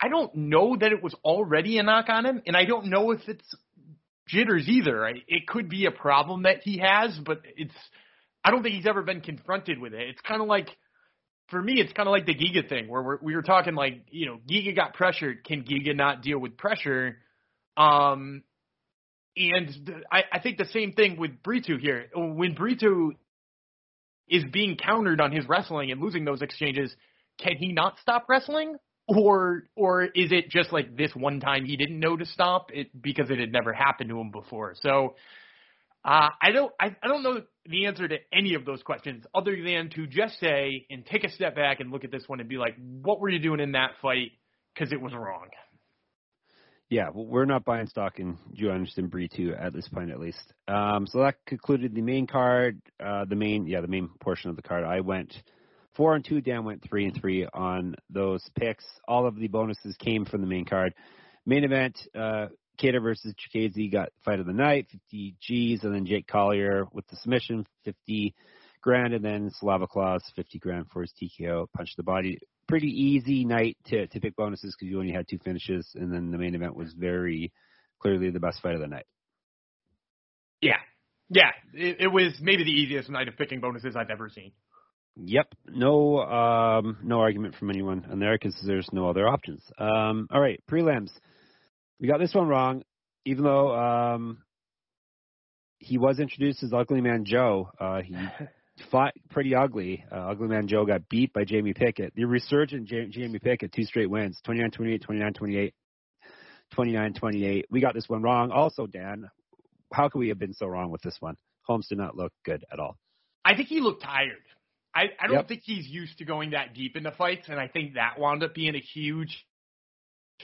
I don't know that it was already a knock on him, and I don't know if it's jitters either. It could be a problem that he has, but I don't think he's ever been confronted with it. It's kind of like, for me, it's kind of like the Giga thing, where we were talking like, you know, Giga got pressured. Can Giga not deal with pressure? And I think the same thing with Brito here. When Brito is being countered on his wrestling and losing those exchanges, can he not stop wrestling? Or is it just like this one time he didn't know to stop it because it had never happened to him before? So I don't know the answer to any of those questions, other than to just say and take a step back and look at this one and be like, what were you doing in that fight? Because it was wrong. Yeah, well, we're not buying stock in Joanderson Brito at this point, at least. So that concluded the main card, the main portion of the card. I went 4-2, Dan went 3-3 on those picks. All of the bonuses came from the main card. Main event, Kattar versus Chikadze got fight of the night, 50 G's, and then Jake Collier with the submission, 50 grand, and then Slava Claus, 50 grand for his TKO, punch the body. Pretty easy night to pick bonuses because you only had two finishes, and then the main event was very clearly the best fight of the night. Yeah. It was maybe the easiest night of picking bonuses I've ever seen. Yep. No argument from anyone on there because there's no other options. All right, prelims. We got this one wrong, even though he was introduced as Ugly Man Joe. He fought pretty ugly. Ugly Man Joe got beat by Jamie Pickett. The resurgent Jamie Pickett, two straight wins, 29-28, 29-28, 29-28. We got this one wrong. Also, Dan, how could we have been so wrong with this one? Holmes did not look good at all. I think he looked tired. I don't think he's used to going that deep into fights, and I think that wound up being a huge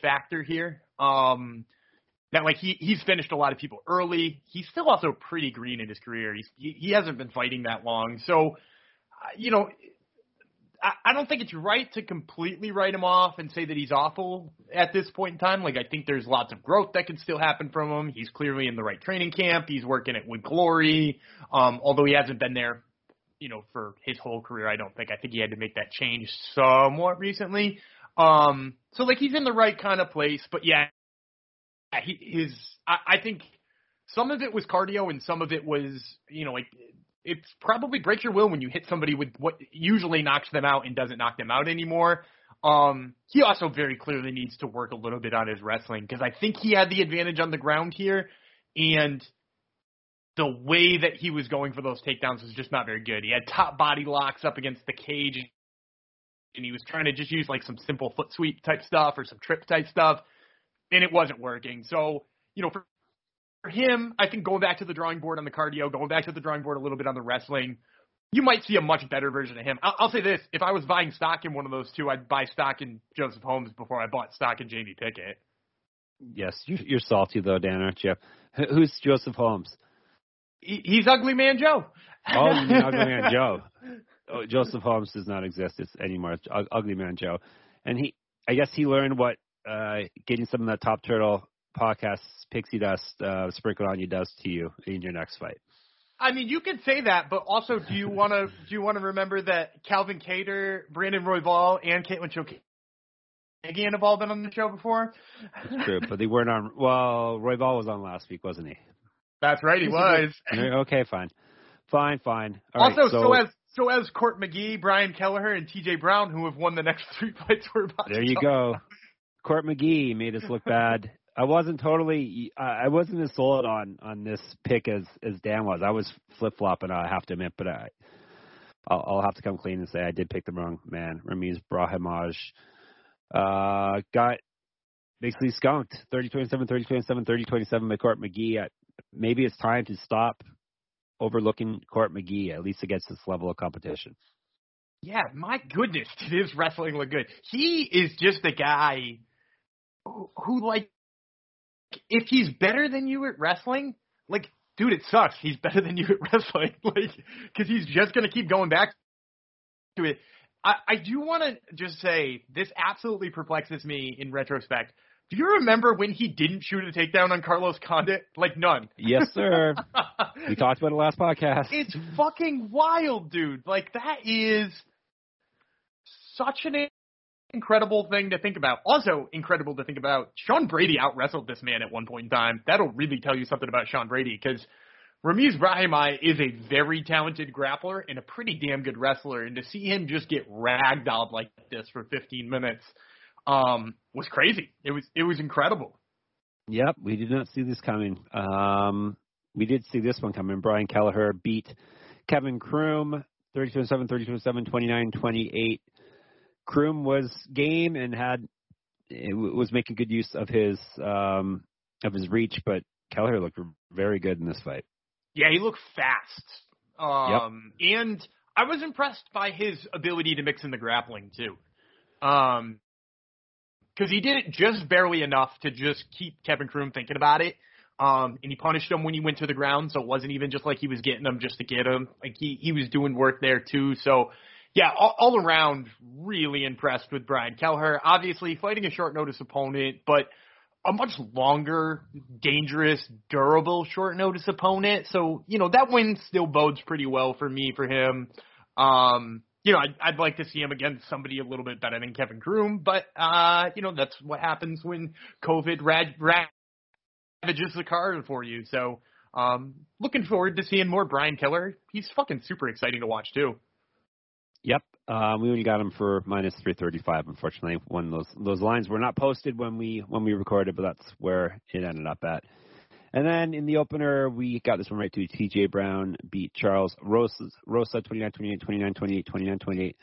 factor here. He's finished a lot of people early. He's still also pretty green in his career. He hasn't been fighting that long. So, I don't think it's right to completely write him off and say that he's awful at this point in time. Like, I think there's lots of growth that can still happen from him. He's clearly in the right training camp. He's working at Wood Glory. Although he hasn't been there, for his whole career, I don't think. I think he had to make that change somewhat recently. So he's in the right kind of place. But, yeah. I think some of it was cardio and some of it was, it's probably break your will when you hit somebody with what usually knocks them out and doesn't knock them out anymore. He also very clearly needs to work a little bit on his wrestling because I think he had the advantage on the ground here, and the way that he was going for those takedowns was just not very good. He had top body locks up against the cage, and he was trying to just use some simple foot sweep type stuff or some trip type stuff. And it wasn't working. So, for him, I think going back to the drawing board on the cardio, going back to the drawing board a little bit on the wrestling, you might see a much better version of him. I'll say this. If I was buying stock in one of those two, I'd buy stock in Joseph Holmes before I bought stock in Jamie Pickett. Yes, you're salty though, Dan, aren't you? Who's Joseph Holmes? He's Ugly Man Joe. Oh, Ugly Man Joe. Oh, Joseph Holmes does not exist anymore. It's Ugly Man Joe. And I guess he learned what getting some of that Top Turtle podcast pixie dust sprinkled on you does to you in your next fight. I mean, you could say that, but also, do you want to remember that Calvin Kattar, Brandon Royval, and Caitlin Chookagian have all been on the show before? That's true, but they weren't on. Well, Royval was on last week, wasn't he? That's right, he was. Okay, fine. So as Court McGee, Brian Kelleher, and T.J. Brown, who have won the next three fights, we're about. There you go. Court McGee made us look bad. I wasn't as sold on this pick as Dan was. I was flip-flopping, I have to admit, but I'll have to come clean and say I did pick the wrong man. Ramiz Brahimaj got basically skunked. 30-27, 30-27, 30-27 by Court McGee. Maybe it's time to stop overlooking Court McGee, at least against this level of competition. Yeah, my goodness, did his wrestling look good. He is just a guy who if he's better than you at wrestling, dude, it sucks. He's better than you at wrestling, because he's just going to keep going back to it. I do want to just say, this absolutely perplexes me in retrospect. Do you remember when he didn't shoot a takedown on Carlos Condit? Like, none. Yes, sir. We talked about it last podcast. It's fucking wild, dude. Like, that is such an incredible thing to think about. Also incredible to think about, Sean Brady out-wrestled this man at one point in time. That'll really tell you something about Sean Brady, because Ramiz Brahimaj is a very talented grappler and a pretty damn good wrestler, and to see him just get ragdolled like this for 15 minutes was crazy. It was incredible. Yep, we did not see this coming. We did see this one coming. Brian Kelleher beat Kevin Croom 32-7, 32-7, 29-28. Croom was game and was making good use of his reach, but Kelleher looked very good in this fight. Yeah, he looked fast. Yep. And I was impressed by his ability to mix in the grappling too. Because he did it just barely enough to just keep Kevin Croom thinking about it. And he punished him when he went to the ground, so it wasn't even just like he was getting him just to get him. Like, he was doing work there too. So, yeah, all around, really impressed with Brian Kelleher. Obviously, fighting a short-notice opponent, but a much longer, dangerous, durable short-notice opponent. So, you know, that win still bodes pretty well for me, for him. You know, I'd like to see him against somebody a little bit better than Kevin Croom, but, you know, that's what happens when COVID ravages the card for you. So, looking forward to seeing more Brian Kelleher. He's fucking super exciting to watch, too. Yep. We only got him for minus 335, unfortunately. One of those lines were not posted when we recorded, but that's where it ended up at. And then in the opener, we got this one right too. T.J. Brown beat Charles Rosa 29-28, 29-28, 29-28.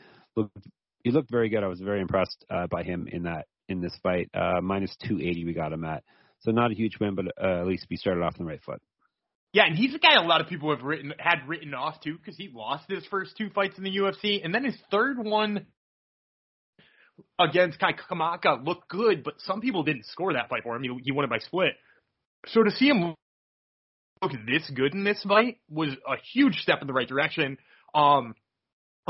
He looked very good. I was very impressed by him in this fight. Minus 280 we got him at. So not a huge win, but at least we started off on the right foot. Yeah, and he's a guy a lot of people have written off too, because he lost his first two fights in the UFC. And then his third one against Kai Kamaka looked good, but some people didn't score that fight for him. He won it by split. So to see him look this good in this fight was a huge step in the right direction. Of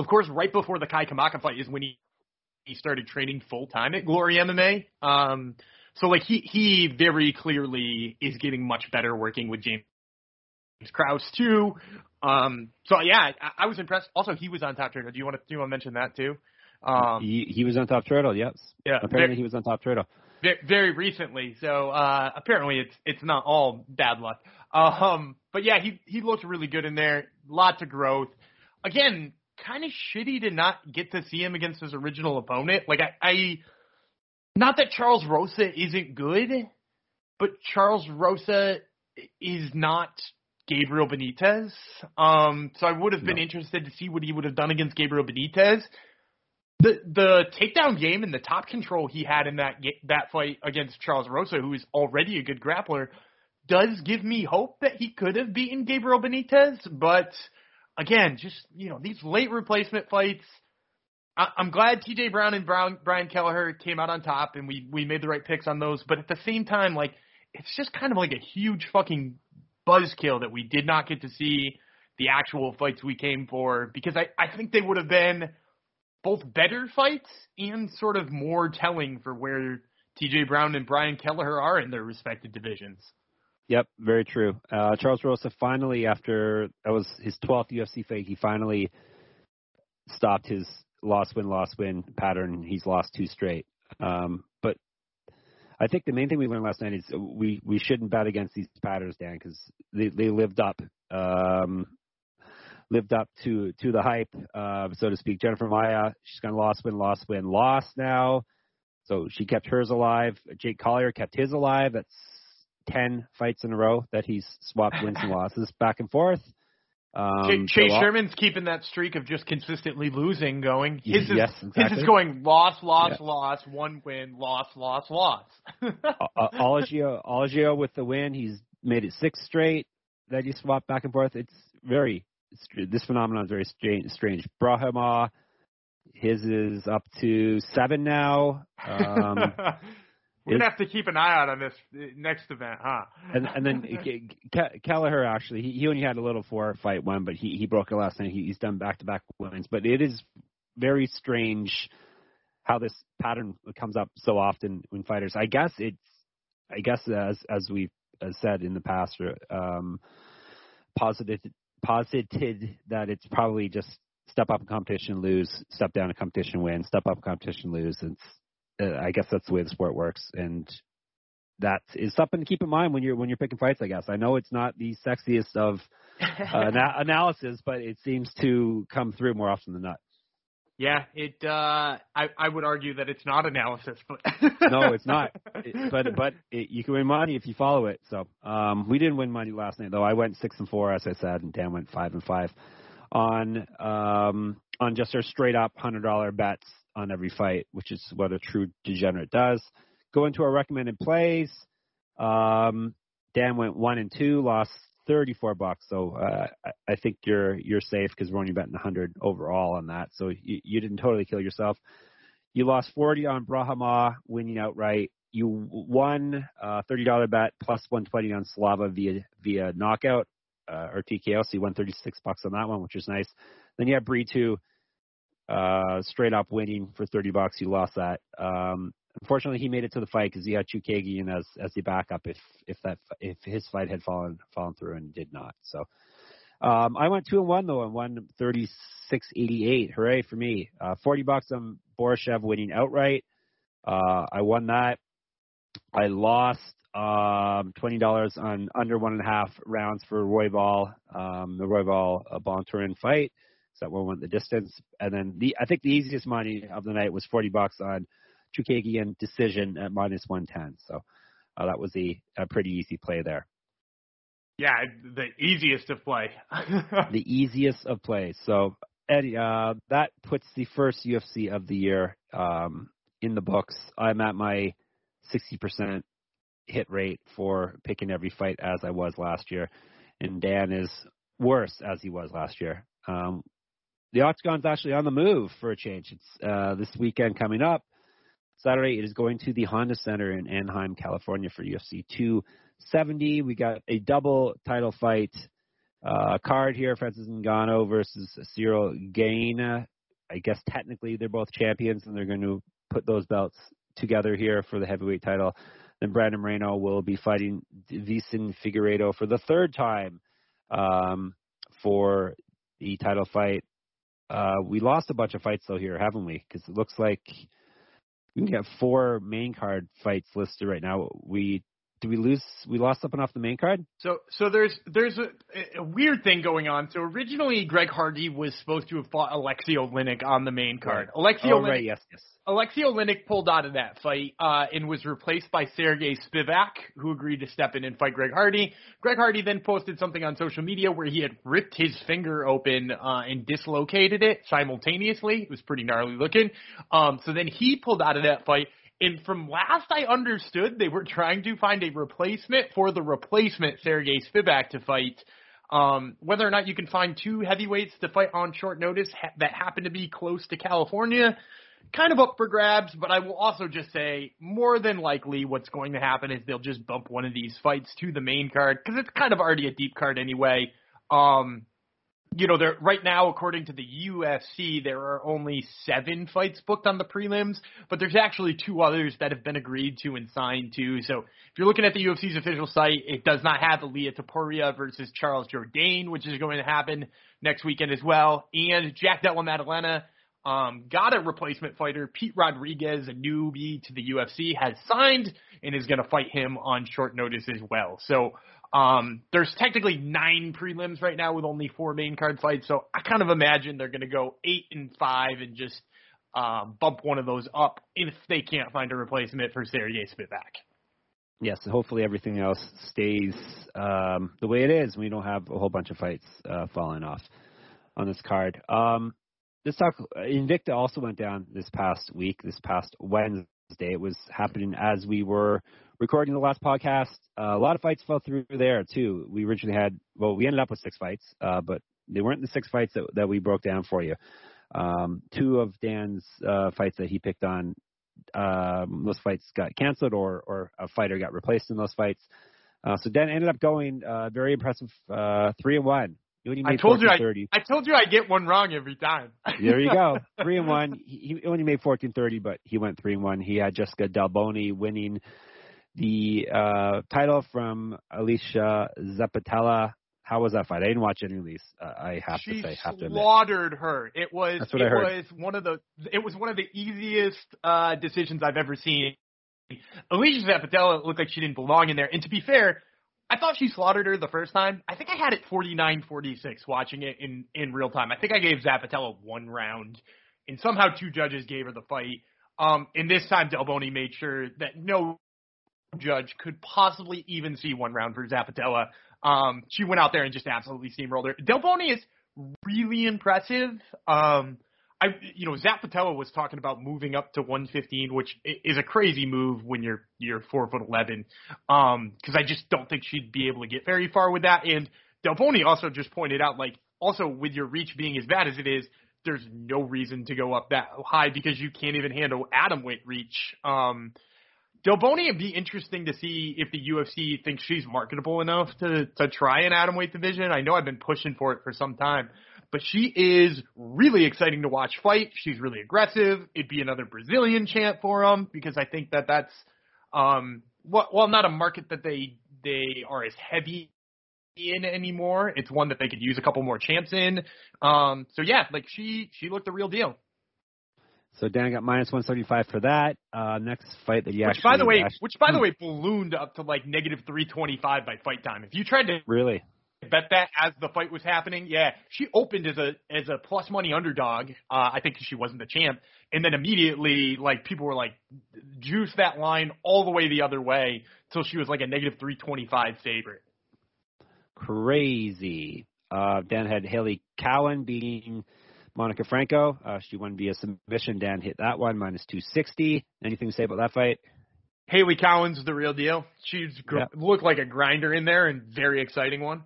course, right before the Kai Kamaka fight is when he started training full-time at Glory MMA. So, like, he very clearly is getting much better working with James Krause, too. So, yeah, I was impressed. Also, he was on Top Turtle. Do you want to mention that, too? He was on Top Turtle, yes. Yeah, apparently he was on Top Turtle. Very recently, so apparently it's not all bad luck. But yeah, he looked really good in there. Lots of growth. Again, kind of shitty to not get to see him against his original opponent. Like, I not that Charles Rosa isn't good, but Charles Rosa is not Gabriel Benitez. So I would have been interested to see what he would have done against Gabriel Benitez. The takedown game and the top control he had in that fight against Charles Rosa, who is already a good grappler, does give me hope that he could have beaten Gabriel Benitez. But, again, just, you know, these late replacement fights, I'm glad T.J. Brown and Brian Kelleher came out on top and we made the right picks on those. But at the same time, like, it's just kind of like a huge fucking buzzkill that we did not get to see the actual fights we came for, because I think they would have been both better fights and sort of more telling for where T.J. Brown and Brian Kelleher are in their respective divisions. Yep, very true. Charles Rosa finally, after that was his 12th UFC fight, he finally stopped his loss-win pattern. He's lost two straight. But I think the main thing we learned last night is we shouldn't bet against these patterns, Dan, because they lived up to the hype, so to speak. Jennifer Maia, she's gone loss now. So she kept hers alive. Jake Collier kept his alive. That's 10 fights in a row that he's swapped wins and losses back and forth. Chase Sherman's keeping that streak of just consistently losing going. His is going loss, one win, loss. Algeo with the win. He's made it six straight that he swapped back and forth. This phenomenon is very strange. Brahimaj, his is up to 7 now. We're going to have to keep an eye out on this next event, huh? And then Kelleher, actually, he only had a little 4-fight one, but he broke it last night. He's done back-to-back wins. But it is very strange how this pattern comes up so often when fighters, I guess it's, as we've said in the past, posited that it's probably just step up in competition, lose, step down in competition, win, step up in competition, lose. It's, I guess that's the way the sport works. And that is something to keep in mind when you're picking fights, I guess. I know it's not the sexiest of analysis, but it seems to come through more often than not. Yeah, it. I would argue that it's not analysis, but no, it's not. But you can win money if you follow it. So we didn't win money last night, though. I went 6-4, as I said, and Dan went 5-5 on just our straight up $100 bets on every fight, which is what a true degenerate does. Go into our recommended plays. Dan went 1-2, lost $34. So I think you're safe because we're only betting 100 overall on that. So you didn't totally kill yourself. You lost 40 on Brahimaj, winning outright. You won $30 bet plus 120 on Slava via knockout or TKO. So you won $36 on that one, which is nice. Then you have Brito straight up winning for $30. You lost that. Unfortunately, he made it to the fight because he had Chookagian as the backup if his fight had fallen through, and did not. So I went 2-1 though, and won $36.88. Hooray for me! $40 on Borshchev winning outright. I won that. I lost $20 on under 1.5 rounds for Royval, the Royval Bontorin fight. So that one went the distance. And then I think the easiest money of the night was $40 on Chookagian decision at -110. So that was a pretty easy play there. Yeah, the easiest of play. The easiest of play. So, Eddie, that puts the first UFC of the year in the books. I'm at my 60% hit rate for picking every fight as I was last year. And Dan is worse as he was last year. The Octagon's actually on the move for a change. It's this weekend coming up. Saturday, it is going to the Honda Center in Anaheim, California for UFC 270. We got a double title fight card here. Francis Ngannou versus Cyril Gain. I guess technically they're both champions, and they're going to put those belts together here for the heavyweight title. Then Brandon Moreno will be fighting Vicente Figueiredo for the third time for the title fight. We lost a bunch of fights, though, here, haven't we? Because it looks like we can get 4 main card fights listed right now. We lost something off the main card. So there's a weird thing going on. So originally Greg Hardy was supposed to have fought Alexei Oleinik on the main card. Right. Yes. Alexei Oleinik pulled out of that fight and was replaced by Sergei Spivak, who agreed to step in and fight Greg Hardy. Greg Hardy then posted something on social media where he had ripped his finger open and dislocated it simultaneously. It was pretty gnarly looking. So then he pulled out of that fight. And from last I understood, they were trying to find a replacement for the replacement Sergei Spivak to fight. Whether or not you can find 2 heavyweights to fight on short notice that happen to be close to California, kind of up for grabs. But I will also just say more than likely what's going to happen is they'll just bump one of these fights to the main card because it's kind of already a deep card anyway. Right now, according to the UFC, there are only 7 fights booked on the prelims, but there's actually 2 others that have been agreed to and signed to. So if you're looking at the UFC's official site, it does not have Ilia Topuria versus Charles Jourdain, which is going to happen next weekend as well. And Jack Della Maddalena got a replacement fighter. Pete Rodriguez, a newbie to the UFC, has signed and is going to fight him on short notice as well. So there's technically 9 prelims right now with only 4 main card fights. So I kind of imagine they're going to go 8-5 and just bump one of those up if they can't find a replacement for Sergei Spivak. Yes, and hopefully everything else stays the way it is. We don't have a whole bunch of fights falling off on this card. This talk, Invicta also went down this past Wednesday. It was happening as we were recording the last podcast. A lot of fights fell through there too. We originally had, we ended up with 6 fights, but they weren't the 6 fights that we broke down for you. 2 of Dan's fights that he picked on, those fights got canceled or a fighter got replaced in those fights. So Dan ended up going very impressive 3-1 You only made 1430. I told you I get one wrong every time. There you go. 3-1. He only made 1430, but he went 3-1. He had Jessica Dalboni winning the title from Alicia Zapatella. How was that fight? I didn't watch any of these. I have to admit. She slaughtered her. It was one of the easiest decisions I've ever seen. Alicia Zapatella looked like she didn't belong in there. And to be fair, I thought she slaughtered her the first time. I think I had it 49-46 watching it in real time. I think I gave Zapatella one round, and somehow two judges gave her the fight. And this time, Dalboni made sure that no judge could possibly even see one round for Zapatella. She went out there and just absolutely steamrolled her. Dalboni is really impressive. Zapatella was talking about moving up to 115, which is a crazy move when you're 4'11", because I just don't think she'd be able to get very far with that. And Dalboni also just pointed out, also with your reach being as bad as it is, there's no reason to go up that high because you can't even handle atom weight reach. Dalboni, it'd be interesting to see if the UFC thinks she's marketable enough to try an atom weight division. I know I've been pushing for it for some time. But she is really exciting to watch fight. She's really aggressive. It'd be another Brazilian chant for them because I think that's not a market that they are as heavy in anymore. It's one that they could use a couple more chants in. She looked the real deal. So Dan got minus 175 for that next fight that you actually. Which by the way, ballooned up to negative 325 by fight time. If you tried to really bet that as the fight was happening. Yeah, she opened as a plus money underdog. I think she wasn't the champ, and then immediately people were juice that line all the way the other way till she was a negative 325 favorite. Crazy. Dan had Haley Cowan beating Monica Franco. She won via submission. Dan hit that one minus 260. Anything to say about that fight? Haley Cowan's the real deal. She's looked like a grinder in there and very exciting one.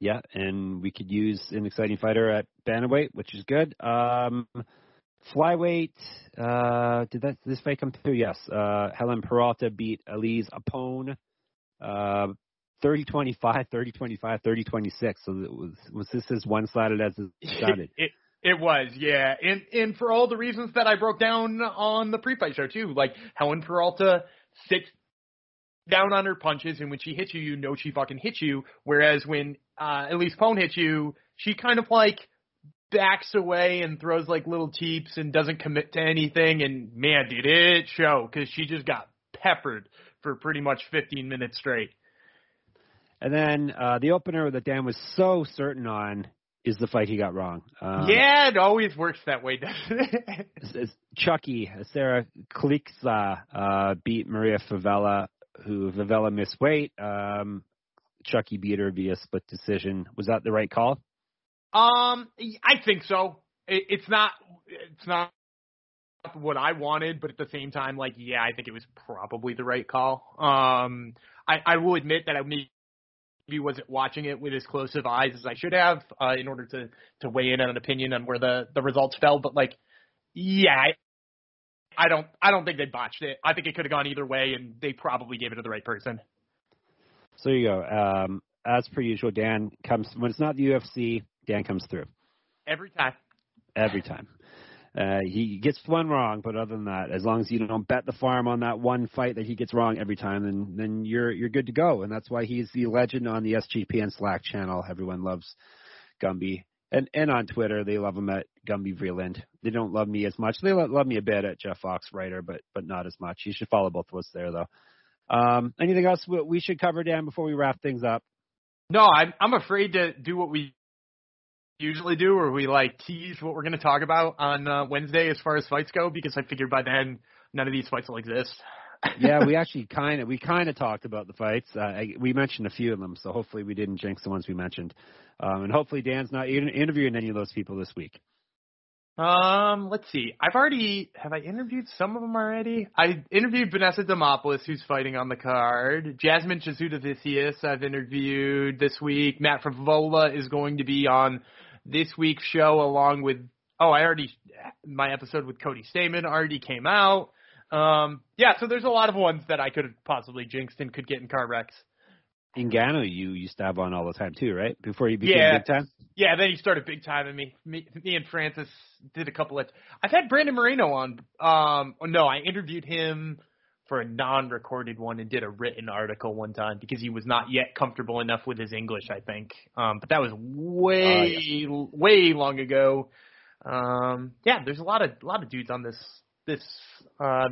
Yeah, and we could use an exciting fighter at bantamweight, which is good. Flyweight, did this fight come through? Yes. Helen Peralta beat Elise Apone 30-25, 30-25, 30-26. So was this as one-sided as it sounded? It was, yeah. And for all the reasons that I broke down on the pre-fight show, too. Helen Peralta, 6 down on her punches, and when she hits you, you know she fucking hits you, whereas when Elise Pone hits you, she kind of backs away and throws little teeps and doesn't commit to anything, and man, did it show, because she just got peppered for pretty much 15 minutes straight. And then the opener that Dan was so certain on is the fight he got wrong. Yeah, it always works that way, doesn't it? It's Chucky, Sarah Kliksa, beat Maria Favela, who Favela missed weight. Chucky beat her via split decision. Was that the right call? I think so. It's not what I wanted, but at the same time, yeah, I think it was probably the right call. I will admit that I maybe wasn't watching it with as close of eyes as I should have in order to weigh in on an opinion on where the results fell. But I don't think they botched it. I think it could have gone either way, and they probably gave it to the right person. So you go. As per usual, Dan comes when it's not the UFC. Dan comes through every time. He gets one wrong, but other than that, as long as you don't bet the farm on that one fight that he gets wrong every time, then you're good to go. And that's why he's the legend on the SGPN Slack channel. Everyone loves Gumby. And on Twitter, they love him at Gumby Vreeland. They don't love me as much. They love me a bit at Jeff Fox Writer, but not as much. You should follow both of us there, though. Anything else we should cover, Dan, before we wrap things up? No, I'm afraid to do what we usually do, where we tease what we're going to talk about on Wednesday as far as fights go, because I figured by then none of these fights will exist. Yeah, we actually kind of talked about the fights. We mentioned a few of them, so hopefully we didn't jinx the ones we mentioned. And hopefully Dan's not interviewing any of those people this week. Let's see. Have I interviewed some of them already? I interviewed Vanessa Demopoulos, who's fighting on the card. Jasmine Chazuda Vicious I've interviewed this week. Matt Favola is going to be on this week's show along with my episode with Cody Stamen already came out. So there's a lot of ones that I could have possibly jinxed and could get in car wrecks. Ngannou you stab on all the time too, right? Before you became big time? Yeah, then you started big time, and me and Francis did a couple of – I've had Brandon Moreno on. I interviewed him for a non-recorded one and did a written article one time because he was not yet comfortable enough with his English, I think. But that was way long ago. There's a lot of dudes on this that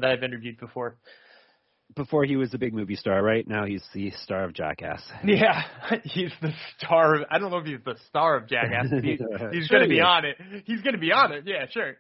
I've interviewed before. Before he was a big movie star, right? Now he's the star of Jackass. Yeah, he's the star of – I don't know if he's the star of Jackass. He's going to be on it. He's going to be on it. Yeah, sure.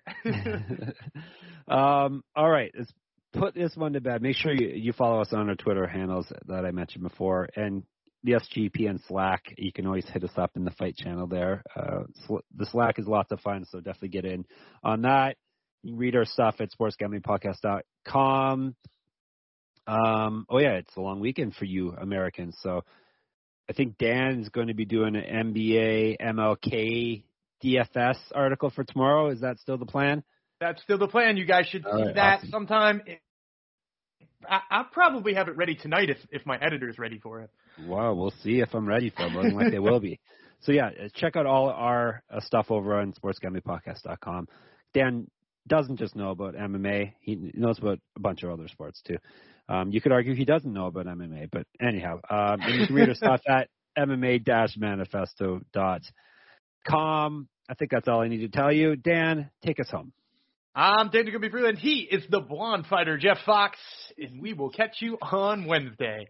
All right, let's put this one to bed. Make sure you follow us on our Twitter handles that I mentioned before, and the SGPN Slack. You can always hit us up in the fight channel there. The Slack is lots of fun, so definitely get in on that. You can read our stuff at sportsgamblingpodcast.com. It's a long weekend for you Americans. So I think Dan's going to be doing an NBA MLK DFS article for tomorrow. Is that still the plan? That's still the plan. You guys should see that sometime. I'll probably have it ready tonight if my editor's ready for it. Wow, we'll see if I'm ready for it. Looking like they will be. So, yeah, check out all our stuff over on sportsgamblingpodcast.com. Dan doesn't just know about MMA. He knows about a bunch of other sports, too. You could argue he doesn't know about MMA, but anyhow, you can read our stuff at MMA-manifesto.com. I think that's all I need to tell you. Dan, take us home. I'm Dan DeGumpy Freeland. He is the blonde fighter, Jeff Fox, and we will catch you on Wednesday.